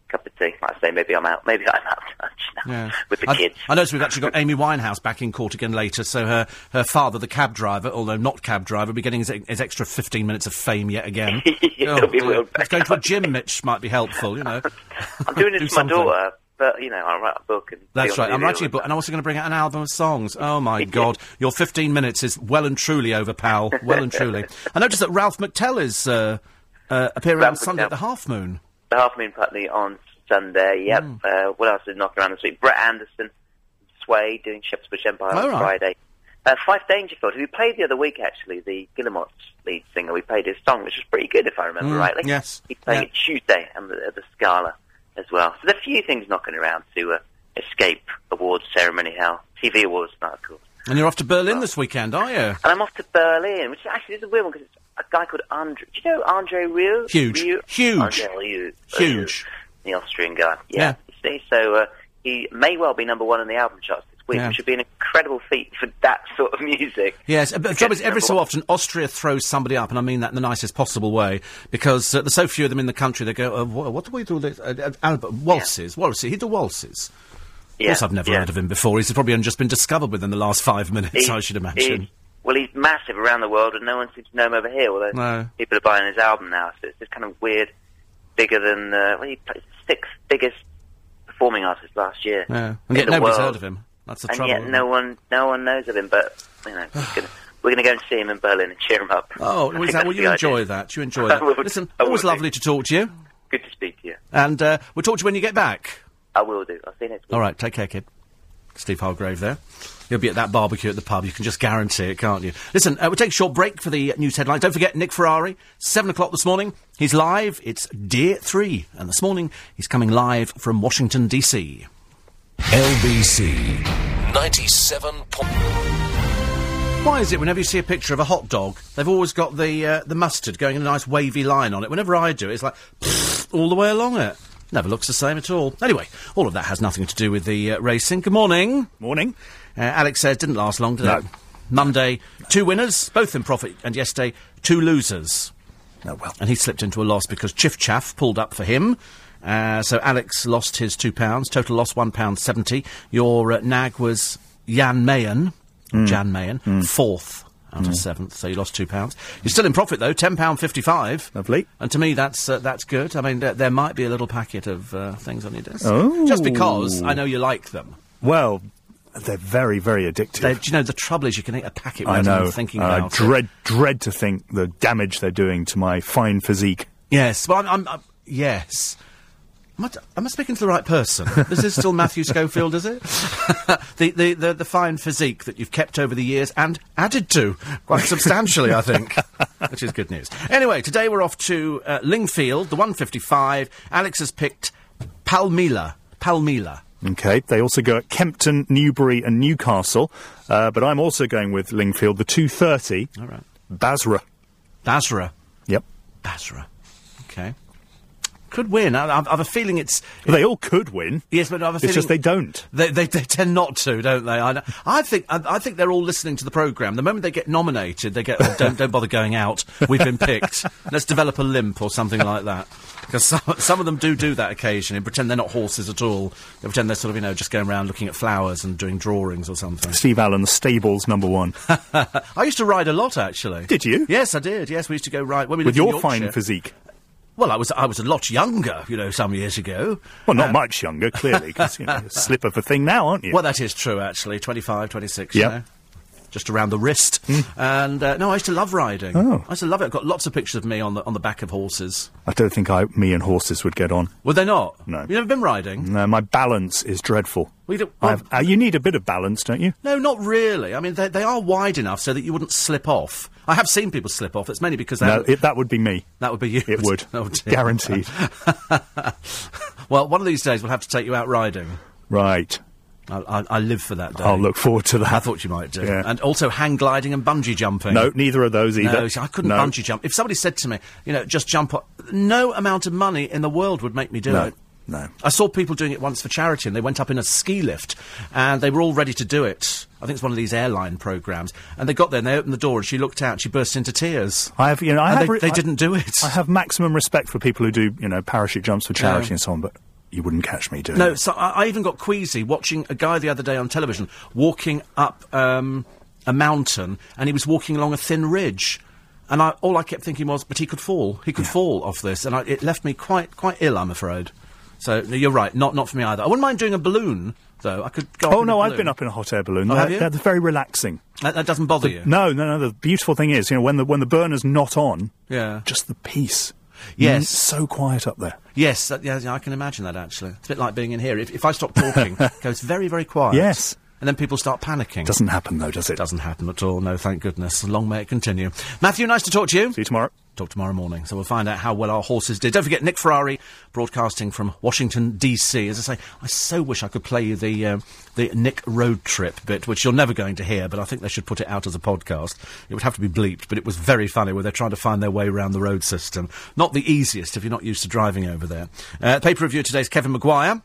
cup of tea. Like I say, maybe I'm out. Maybe I'm out of touch now yeah. with the I've, kids. I notice we've actually got Amy Winehouse back in court again later. So her, her father, the cab driver, although not cab driver, will be getting his, his extra fifteen minutes of fame yet again. yeah, oh, be well back going to a gym, Mitch, might be helpful. You know, I'm doing it do to something. My daughter. But, you know, I'll write a book. And That's right, I'm writing a book, and I'm also going to bring out an album of songs. Oh, my God. Your fifteen minutes is well and truly over, pal. Well and truly. I noticed that Ralph McTell is uh, uh, appearing Ralph on Sunday McTell. At the Half Moon. The Half Moon Putney on Sunday, yep. Mm. Uh, what else is knocking around this week? Brett Anderson, Sway, doing Shepherd's Bush Empire oh, on right. Friday. Uh, Fife Dangerfield, who we played the other week, actually, the Guillemots lead singer. We played his song, which was pretty good, if I remember mm, rightly. Yes. He played yeah. it Tuesday at the, the Scala. As well. So there's a few things knocking around to uh, escape awards ceremony hell. T V awards, not of course. And you're off to Berlin well, this weekend, are you? And I'm off to Berlin, which actually is a weird one because it's a guy called Andre. Do you know Andre Rieu? Huge. Rieu? Huge. Andre Rieu. Huge. The Austrian guy. Yeah. yeah. You see, so uh, he may well be number one in the album charts. Which yeah. would be an incredible feat for that sort of music. Yes, but the job is every so often Austria throws somebody up, and I mean that in the nicest possible way, because uh, there's so few of them in the country, they go, uh, what, what do we do this? Uh, uh, waltzes, yeah. waltzes, he'd do waltzes. Yeah. Of course I've never yeah. heard of him before, he's probably only just been discovered within the last five minutes, he, I should imagine. He, well, he's massive around the world, and no one seems to know him over here, although no. people are buying his album now, so it's just kind of weird, bigger than, uh, well, he played sixth biggest performing artist last year. Yeah, and yet nobody's world. Heard of him. That's the and trouble. Yet no one, no one knows of him, but, you know, gonna, we're going to go and see him in Berlin and cheer him up. Oh, well, that, well you enjoy idea. That. You enjoy that. will, Listen, always lovely do. To talk to you. Good to speak to you. And uh, we'll talk to you when you get back. I will do. I'll see you next week. All right, take care, kid. Steve Hargrave there. You'll be at that barbecue at the pub. You can just guarantee it, can't you? Listen, uh, we'll take a short break for the news headlines. Don't forget, Nick Ferrari, seven o'clock this morning. He's live. It's Dear three. And this morning, he's coming live from Washington, D C L B C ninety-seven. Po- Why is it whenever you see a picture of a hot dog, they've always got the uh, the mustard going in a nice wavy line on it? Whenever I do it, it's like all the way along it. Never looks the same at all. Anyway, all of that has nothing to do with the uh, racing. Good morning. Morning. Uh, Alex says didn't last long, did no. it? Monday, two winners, both in profit, and yesterday two losers. Oh well. And he slipped into a loss because Chiff Chaff pulled up for him. Uh, so Alex lost his two pounds. Total loss one pound seventy. Your uh, nag was Jan Mayen, mm. Jan Mayen, mm. fourth out mm. of seventh, so you lost two pounds. You're still in profit, though, ten pounds fifty-five. Lovely. And to me, that's uh, that's good. I mean, there, there might be a little packet of uh, things on your desk. Oh. Just because I know you like them. Well, they're very, very addictive. They're, do you know, the trouble is you can eat a packet without I know. thinking uh, about dread, it. I dread to think the damage they're doing to my fine physique. Yes, well, I'm... I'm, I'm yes. Am I, am I speaking to the right person? This is still Matthew Schofield, is it? the, the, the, the fine physique that you've kept over the years and added to quite substantially, I think, which is good news. Anyway, today we're off to uh, Lingfield, the one fifty-five. Alex has picked Palmela. Palmela. OK. They also go at Kempton, Newbury and Newcastle. Uh, but I'm also going with Lingfield, the two thirty. All right. Basra. Basra? Yep. Basra. OK. Could win. I, I, I have a feeling it's... It, they all could win. Yes, but I have a feeling... It's just they don't. They, they, they tend not to, don't they? I, I think I, I think they're all listening to the programme. The moment they get nominated, they get, oh, don't, don't bother going out. We've been picked. Let's develop a limp or something like that. Because some, some of them do do that occasionally, pretend they're not horses at all. They pretend they're sort of, you know, just going around looking at flowers and doing drawings or something. Steve Allen, the stables number one. I used to ride a lot, actually. Did you? Yes, I did. Yes, we used to go ride... When we With your fine physique. Well, I was I was a lot younger, you know, some years ago. Well, not um, much younger, clearly, because, you know, you're a slip of a thing now, aren't you? Well, that is true, actually. twenty-five, twenty-six, yep. You know. Just around the wrist. Mm. And, uh, no, I used to love riding. Oh. I used to love it. I've got lots of pictures of me on the on the back of horses. I don't think I, me and horses would get on. Would they not? No. You've never been riding? No, my balance is dreadful. Well, you, well, uh, you need a bit of balance, don't you? No, not really. I mean, they, they are wide enough so that you wouldn't slip off. I have seen people slip off. It's mainly because... They no, it, that would be me. That would be you. It would. Oh, dear. Guaranteed. Well, one of these days we'll have to take you out riding. Right. I, I, I live for that day. I'll look forward to that. I thought you might do. Yeah. And also hang gliding and bungee jumping. No, neither of those either. No, see, I couldn't no. bungee jump. If somebody said to me, you know, just jump up, no amount of money in the world would make me do no. it. No. I saw people doing it once for charity, and they went up in a ski lift, and they were all ready to do it. I think it's one of these airline programmes. And they got there, and they opened the door, and she looked out, and she burst into tears. I have, you know, I and have... They, they I, didn't do it. I have maximum respect for people who do, you know, parachute jumps for charity no. and so on, but... You wouldn't catch me doing it. No, so I, I even got queasy watching a guy the other day on television walking up um, a mountain, and he was walking along a thin ridge. And I, all I kept thinking was, but he could fall. He could yeah. fall off this. And I, it left me quite quite ill, I'm afraid. So you're right, not not for me either. I wouldn't mind doing a balloon, though. I could go. Oh, up no, I've been up in a hot air balloon. Oh, have you? That's very relaxing. That, that doesn't bother the, you? No, no, no. The beautiful thing is, you know, when the, when the burner's not on, yeah. just the peace. Yes. Mm, so quiet up there. Yes, that, yeah, I can imagine that, actually. It's a bit like being in here. If, if I stop talking, it goes very, very quiet. Yes. And then people start panicking. Doesn't happen, though, does it? Doesn't happen at all, no, thank goodness. Long may it continue. Matthew, nice to talk to you. See you tomorrow. Talk tomorrow morning, so we'll find out how well our horses did. Don't forget, Nick Ferrari, broadcasting from Washington, D C As I say, I so wish I could play you the, um, the Nick road trip bit, which you're never going to hear, but I think they should put it out as a podcast. It would have to be bleeped, but it was very funny where they're trying to find their way around the road system. Not the easiest if you're not used to driving over there. Uh, pay-per-view today's Kevin Maguire,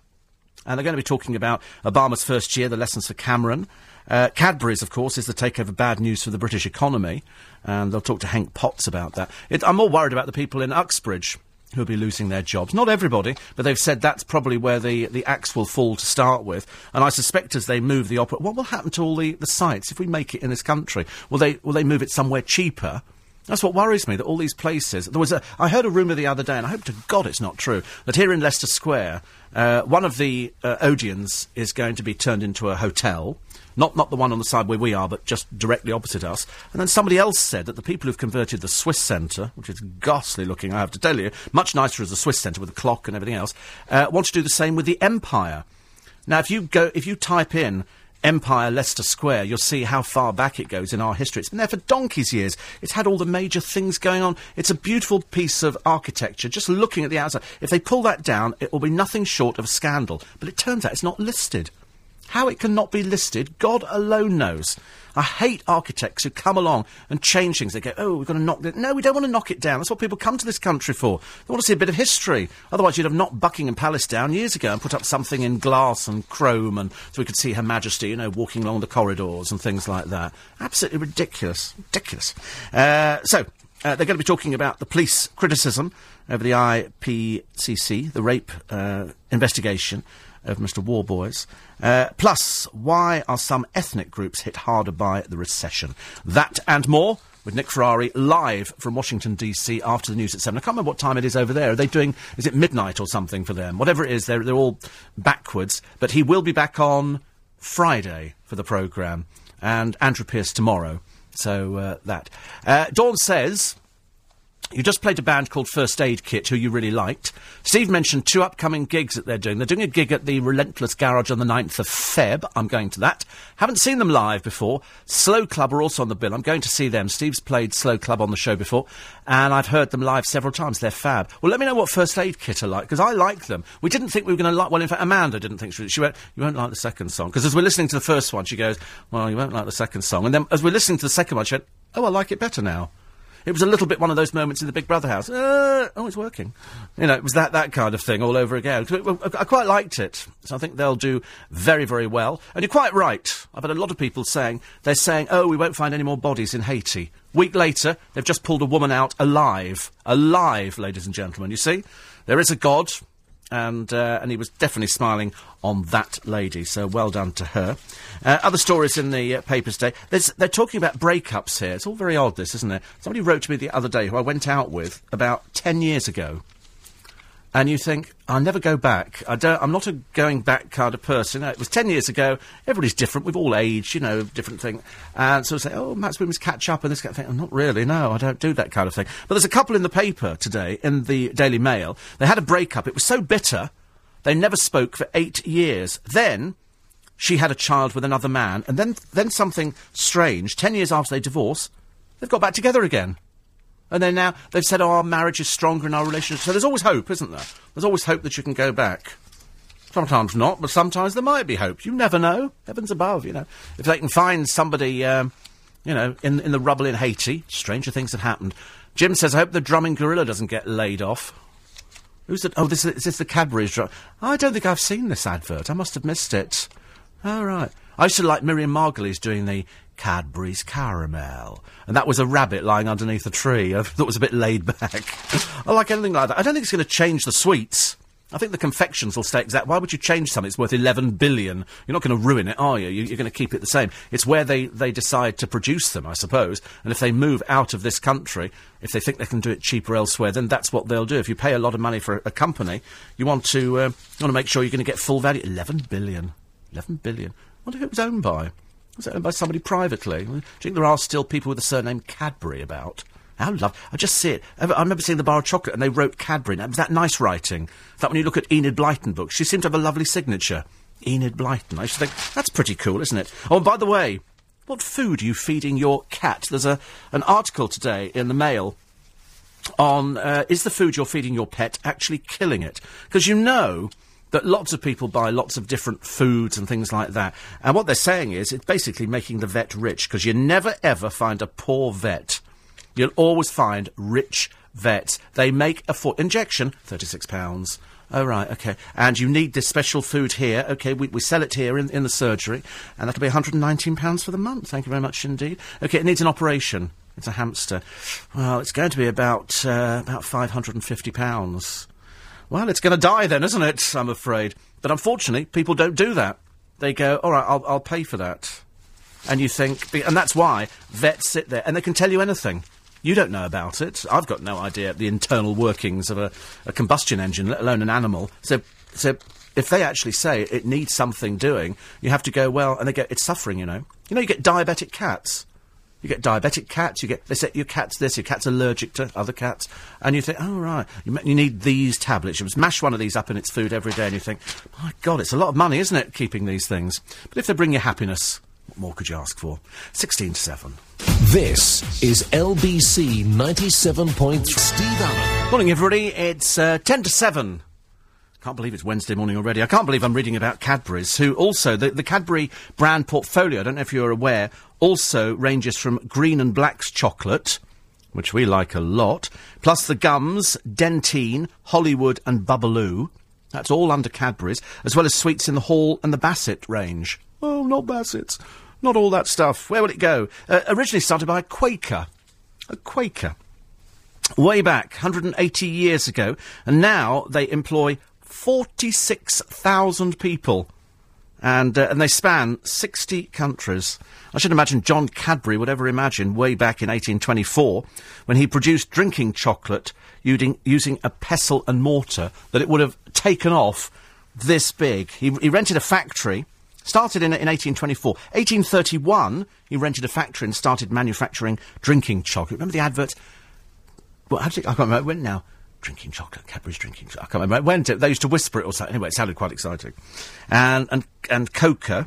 and they're going to be talking about Obama's first year, the lessons for Cameron. Uh, Cadbury's, of course, is the takeover bad news for the British economy, and they'll talk to Hank Potts about that. It, I'm more worried about the people in Uxbridge who'll be losing their jobs. Not everybody, but they've said that's probably where the, the axe will fall to start with, and I suspect as they move the opera... What will happen to all the, the sites if we make it in this country? Will they, will they move it somewhere cheaper? That's what worries me, that all these places... There was a, I heard a rumour the other day, and I hope to God it's not true, that here in Leicester Square, uh, one of the uh, Odeons is going to be turned into a hotel. Not not the one on the side where we are, but just directly opposite us. And then somebody else said that the people who've converted the Swiss Centre, which is ghastly looking, I have to tell you, much nicer as the Swiss Centre with a clock and everything else, uh, want to do the same with the Empire. Now, if you go, if you type in... Empire, Leicester Square, you'll see how far back it goes in our history. It's been there for donkey's years. It's had all the major things going on. It's a beautiful piece of architecture. Just looking at the outside, if they pull that down, it will be nothing short of a scandal. But it turns out it's not listed. How it cannot be listed, God alone knows. I hate architects who come along and change things. They go, oh, we've got to knock it. No, we don't want to knock it down. That's what people come to this country for. They want to see a bit of history. Otherwise, you'd have knocked Buckingham Palace down years ago and put up something in glass and chrome, and so we could see Her Majesty, you know, walking along the corridors and things like that. Absolutely ridiculous. Ridiculous. Uh, so, uh, they're going to be talking about the police criticism over the I P C C, the rape uh, investigation. of Mister Warboys. Uh, plus, why are some ethnic groups hit harder by the recession? That and more with Nick Ferrari live from Washington, D C after the news at seven. I can't remember what time it is over there. Are they doing, is it midnight or something for them? Whatever it is, they're, they're all backwards. But he will be back on Friday for the programme and Andrew Pearce tomorrow. So, uh, that. Uh, Dawn says, you just played a band called First Aid Kit, who you really liked. Steve mentioned two upcoming gigs that they're doing. They're doing a gig at the Relentless Garage on the ninth of February. I'm going to that. Haven't seen them live before. Slow Club are also on the bill. I'm going to see them. Steve's played Slow Club on the show before, and I've heard them live several times. They're fab. Well, let me know what First Aid Kit are like, because I like them. We didn't think we were going to like... Well, in fact, Amanda didn't think she would. She went, you won't like the second song. Because as we're listening to the first one, she goes, well, you won't like the second song. And then as we're listening to the second one, she went, oh, I like it better now. It was a little bit one of those moments in the Big Brother house. Uh, oh, it's working. You know, it was that, that kind of thing all over again. It, I quite liked it. So I think they'll do very, very well. And you're quite right. I've had a lot of people saying, they're saying, oh, we won't find any more bodies in Haiti. Week later, they've just pulled a woman out alive. Alive, ladies and gentlemen. You see, there is a God, and uh, and he was definitely smiling on that lady. So well done to her. Uh, other stories in the uh, papers today. There's, they're talking about breakups here. It's all very odd, this, isn't it? Somebody wrote to me the other day who I went out with about ten years ago. And you think, I'll never go back. I don't, I'm not a going-back kind of person. No, it was ten years ago. Everybody's different. We've all aged, you know, different thing. And sort of say, oh, Matt's women's catch up and this kind of thing. Oh, not really, no, I don't do that kind of thing. But there's a couple in the paper today, in the Daily Mail. They had a breakup. It was so bitter, they never spoke for eight years. Then she had a child with another man. And then, then something strange. Ten years after they divorce, they've got back together again. And then now they've said, oh, our marriage is stronger and our relationship... So there's always hope, isn't there? There's always hope that you can go back. Sometimes not, but sometimes there might be hope. You never know. Heaven's above, you know. If they can find somebody, um, you know, in, in the rubble in Haiti, stranger things have happened. Jim says, I hope the drumming gorilla doesn't get laid off. Who's that? Oh, this is, is this the Cadbury's drum? I don't think I've seen this advert. I must have missed it. Oh, right. I used to like Miriam Margolyes doing the Cadbury's Caramel. And that was a rabbit lying underneath a tree. I thought it was a bit laid back. I like anything like that. I don't think it's going to change the sweets. I think the confections will stay exact. Why would you change something? It's worth eleven billion. You're not going to ruin it, are you? you you're going to keep it the same. It's where they, they decide to produce them, I suppose. And if they move out of this country, if they think they can do it cheaper elsewhere, then that's what they'll do. If you pay a lot of money for a, a company, you want to, uh, you want to make sure you're going to get full value. eleven billion. eleven billion. I wonder who it was owned by. Was it owned by somebody privately? Do you think there are still people with the surname Cadbury about? How lovely. I just see it. I remember seeing the bar of chocolate and they wrote Cadbury. Now, was that nice writing? That when you look at Enid Blyton books, she seemed to have a lovely signature. Enid Blyton. I used to think, that's pretty cool, isn't it? Oh, and by the way, what food are you feeding your cat? There's a an article today in the Mail on, uh, is the food you're feeding your pet actually killing it? Because you know... that lots of people buy lots of different foods and things like that. And what they're saying is it's basically making the vet rich, because you never, ever find a poor vet. You'll always find rich vets. They make a for- injection, thirty-six pounds. Oh, right, OK. And you need this special food here. OK, we, we sell it here in, in the surgery, and that'll be one hundred nineteen pounds for the month. Thank you very much indeed. OK, it needs an operation. It's a hamster. Well, it's going to be about uh, about five hundred fifty pounds. Well, it's going to die then, isn't it? I'm afraid. But unfortunately, people don't do that. They go, all right, I'll, I'll pay for that. And you think... And that's why vets sit there and they can tell you anything. You don't know about it. I've got no idea the internal workings of a, a combustion engine, let alone an animal. So, so if they actually say it needs something doing, you have to go, well... And they go, it's suffering, you know. You know, you get diabetic cats. You get diabetic cats, you get... They say, your cat's this, your cat's allergic to other cats. And you think, oh, right, you, you need these tablets. You must mash one of these up in its food every day, and you think, my God, it's a lot of money, isn't it, keeping these things? But if they bring you happiness, what more could you ask for? sixteen to seven. This is L B C ninety-seven point three. Steve Allen. Morning, everybody. It's uh, ten to seven. Can't believe it's Wednesday morning already. I can't believe I'm reading about Cadbury's, who also... The, the Cadbury brand portfolio, I don't know if you're aware... also ranges from green and black's chocolate, which we like a lot, plus the gums, Dentine, Hollywood and Bubbaloo. That's all under Cadbury's, as well as sweets in the Hall and the Bassett range. Oh, not Bassett's. Not all that stuff. Where will it go? Uh, originally started by a Quaker. A Quaker. Way back, one hundred eighty years ago, and now they employ forty-six thousand people. And uh, and they span sixty countries. I should imagine John Cadbury would ever imagine way back in eighteen twenty-four when he produced drinking chocolate using, using a pestle and mortar that it would have taken off this big. He, he rented a factory, started in, in eighteen twenty-four. eighteen thirty-one, he rented a factory and started manufacturing drinking chocolate. Remember the advert? Well, how did it, I can't remember when now. Drinking chocolate, Cadbury's drinking chocolate. I can't remember when. They used to whisper it or something. Anyway, it sounded quite exciting. And and and Coca,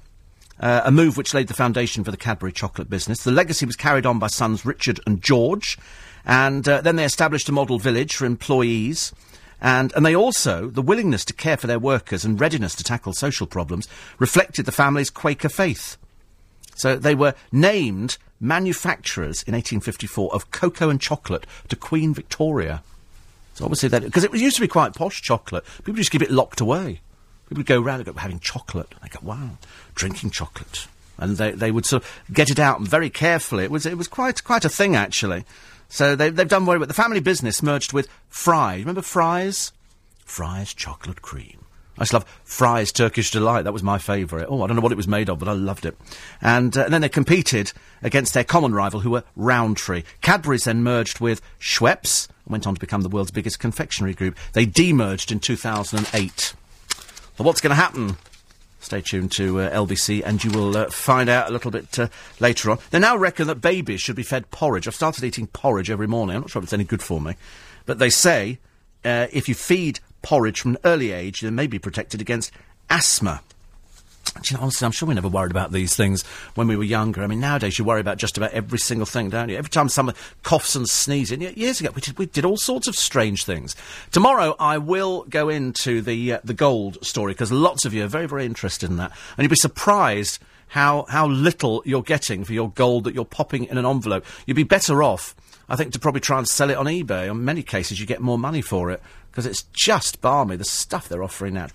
uh, a move which laid the foundation for the Cadbury chocolate business. The legacy was carried on by sons Richard and George, and uh, then they established a model village for employees, and and they also the willingness to care for their workers and readiness to tackle social problems reflected the family's Quaker faith. So they were named manufacturers in eighteen fifty-four of cocoa and chocolate to Queen Victoria. So obviously that... Because it used to be quite posh, chocolate. People just keep it locked away. People would go round and go, having chocolate. And they go, wow, drinking chocolate. And they, they would sort of get it out very carefully. It was it was quite quite a thing, actually. So they, they've done well with the family business merged with Fry. Remember Fry's? Fry's chocolate cream. I just love Fry's Turkish Delight. That was my favourite. Oh, I don't know what it was made of, but I loved it. And, uh, and then they competed against their common rival, who were Roundtree. Cadbury's then merged with Schweppes and went on to become the world's biggest confectionery group. They demerged in two thousand eight. So what's going to happen? Stay tuned to uh, L B C and you will uh, find out a little bit uh, later on. They now reckon that babies should be fed porridge. I've started eating porridge every morning. I'm not sure if it's any good for me. But they say uh, if you feed porridge from an early age, they may be protected against asthma. Do you know, honestly, I'm sure we never worried about these things when we were younger. I mean, nowadays you worry about just about every single thing, don't you? Every time someone coughs and sneezes. Years ago, we did, we did all sorts of strange things. Tomorrow, I will go into the uh, the gold story, because lots of you are very, very interested in that. And you'll be surprised how how little you're getting for your gold that you're popping in an envelope. You'd be better off, I think, to probably try and sell it on eBay. In many cases, you get more money for it, because it's just balmy. The stuff they're offering now,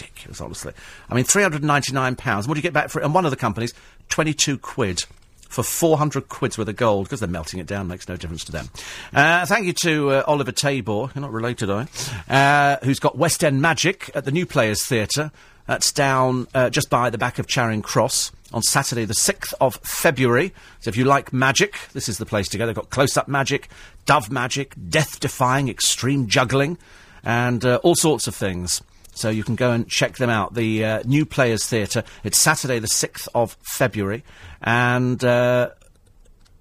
ridiculous, honestly. I mean, three hundred ninety-nine pounds. What do you get back for it? And one of the companies, twenty-two quid for four hundred quid's worth of gold, because they're melting it down. Makes no difference to them. Uh, thank you to uh, Oliver Tabor. You're not related, are you? Uh, who's got West End Magic at the New Players Theatre. That's down uh, just by the back of Charing Cross on Saturday the sixth of February. So if you like magic, this is the place to go. They've got close-up magic, dove magic, death-defying, extreme juggling, and uh, all sorts of things. So you can go and check them out. The uh, New Players Theatre. It's Saturday the sixth of February. And... Uh,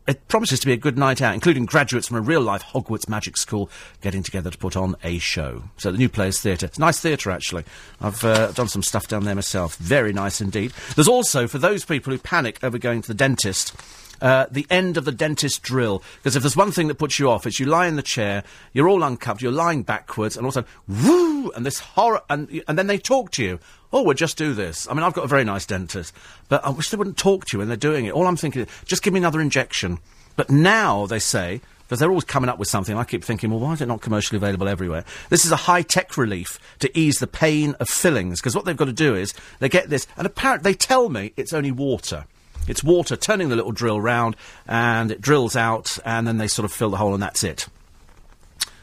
It promises to be a good night out, including graduates from a real-life Hogwarts magic school getting together to put on a show. So the New Players Theatre. It's a nice theatre, actually. I've uh, done some stuff down there myself. Very nice indeed. There's also, for those people who panic over going to the dentist, uh, the end of the dentist drill. Because if there's one thing that puts you off, it's you lie in the chair, you're all uncovered, you're lying backwards, and also, woo, and this horror, and, and then they talk to you. Oh, we'll just do this. I mean, I've got a very nice dentist, but I wish they wouldn't talk to you when they're doing it. All I'm thinking is, just give me another injection. But now, they say, because they're always coming up with something, I keep thinking, well, why is it not commercially available everywhere? This is a high-tech relief to ease the pain of fillings, because what they've got to do is, they get this, and apparently, they tell me it's only water. It's water turning the little drill round, and it drills out, and then they sort of fill the hole, and that's it.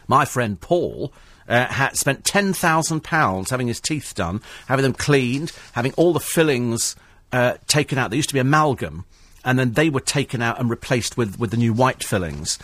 My friend Paul... Uh, had spent ten thousand pounds having his teeth done, having them cleaned, having all the fillings uh, taken out. There used to be amalgam, and then they were taken out and replaced with, with the new white fillings.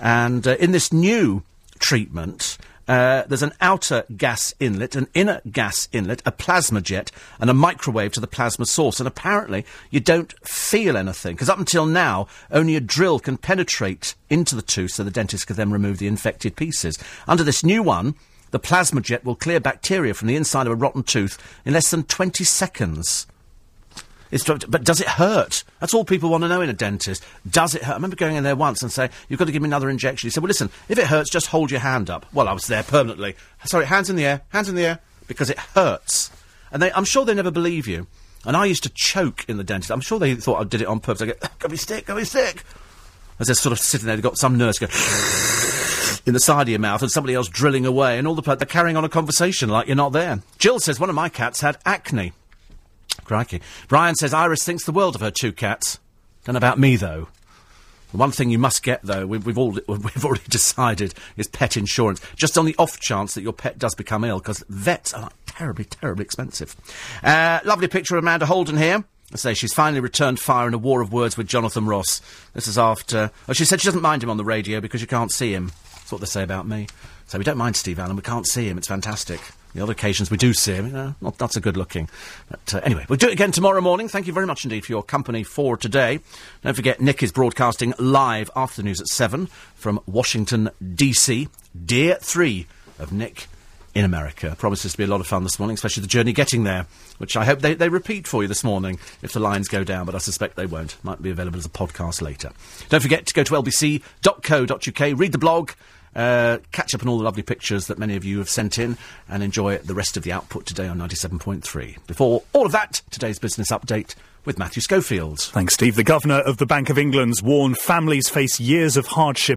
And uh, in this new treatment, uh, there's an outer gas inlet, an inner gas inlet, a plasma jet, and a microwave to the plasma source. And apparently, you don't feel anything, because up until now, only a drill can penetrate into the tooth, so the dentist can then remove the infected pieces. Under this new one, the plasma jet will clear bacteria from the inside of a rotten tooth in less than twenty seconds. It's, but does it hurt? That's all people want to know in a dentist. Does it hurt? I remember going in there once and saying, you've got to give me another injection. He said, well, listen, if it hurts, just hold your hand up. Well, I was there permanently. Sorry, hands in the air, hands in the air, because it hurts. And they, I'm sure they never believe you. And I used to choke in the dentist. I'm sure they thought I did it on purpose. I go, got me sick, got me sick. As they're sort of sitting there, they've got some nurse going... in the side of your mouth, and somebody else drilling away, and all the pl- they're carrying on a conversation like you're not there. Jill says, one of my cats had acne. Crikey. Brian says, Iris thinks the world of her two cats. Don't know about me, though. The one thing you must get, though, we've, we've all we've already decided, is pet insurance. Just on the off chance that your pet does become ill, because vets are terribly, terribly expensive. Uh, lovely picture of Amanda Holden here. I say she's finally returned fire in a war of words with Jonathan Ross. This is after... Oh, she said she doesn't mind him on the radio because you can't see him. That's what they say about me. So we don't mind Steve Allen, we can't see him, it's fantastic. The other occasions we do see him, you know, not, not so good looking. But uh, anyway, we'll do it again tomorrow morning. Thank you very much indeed for your company for today. Don't forget, Nick is broadcasting live after the news at seven from Washington, D C Dear three of Nick in America. Promises to be a lot of fun this morning, especially the journey getting there, which I hope they, they repeat for you this morning if the lines go down, but I suspect they won't. Might be available as a podcast later. Don't forget to go to l b c dot co dot u k, read the blog, uh, catch up on all the lovely pictures that many of you have sent in, and enjoy the rest of the output today on ninety-seven point three. Before all of that, today's business update with Matthew Schofield. Thanks, Steve. The Governor of the Bank of England's warned families face years of hardship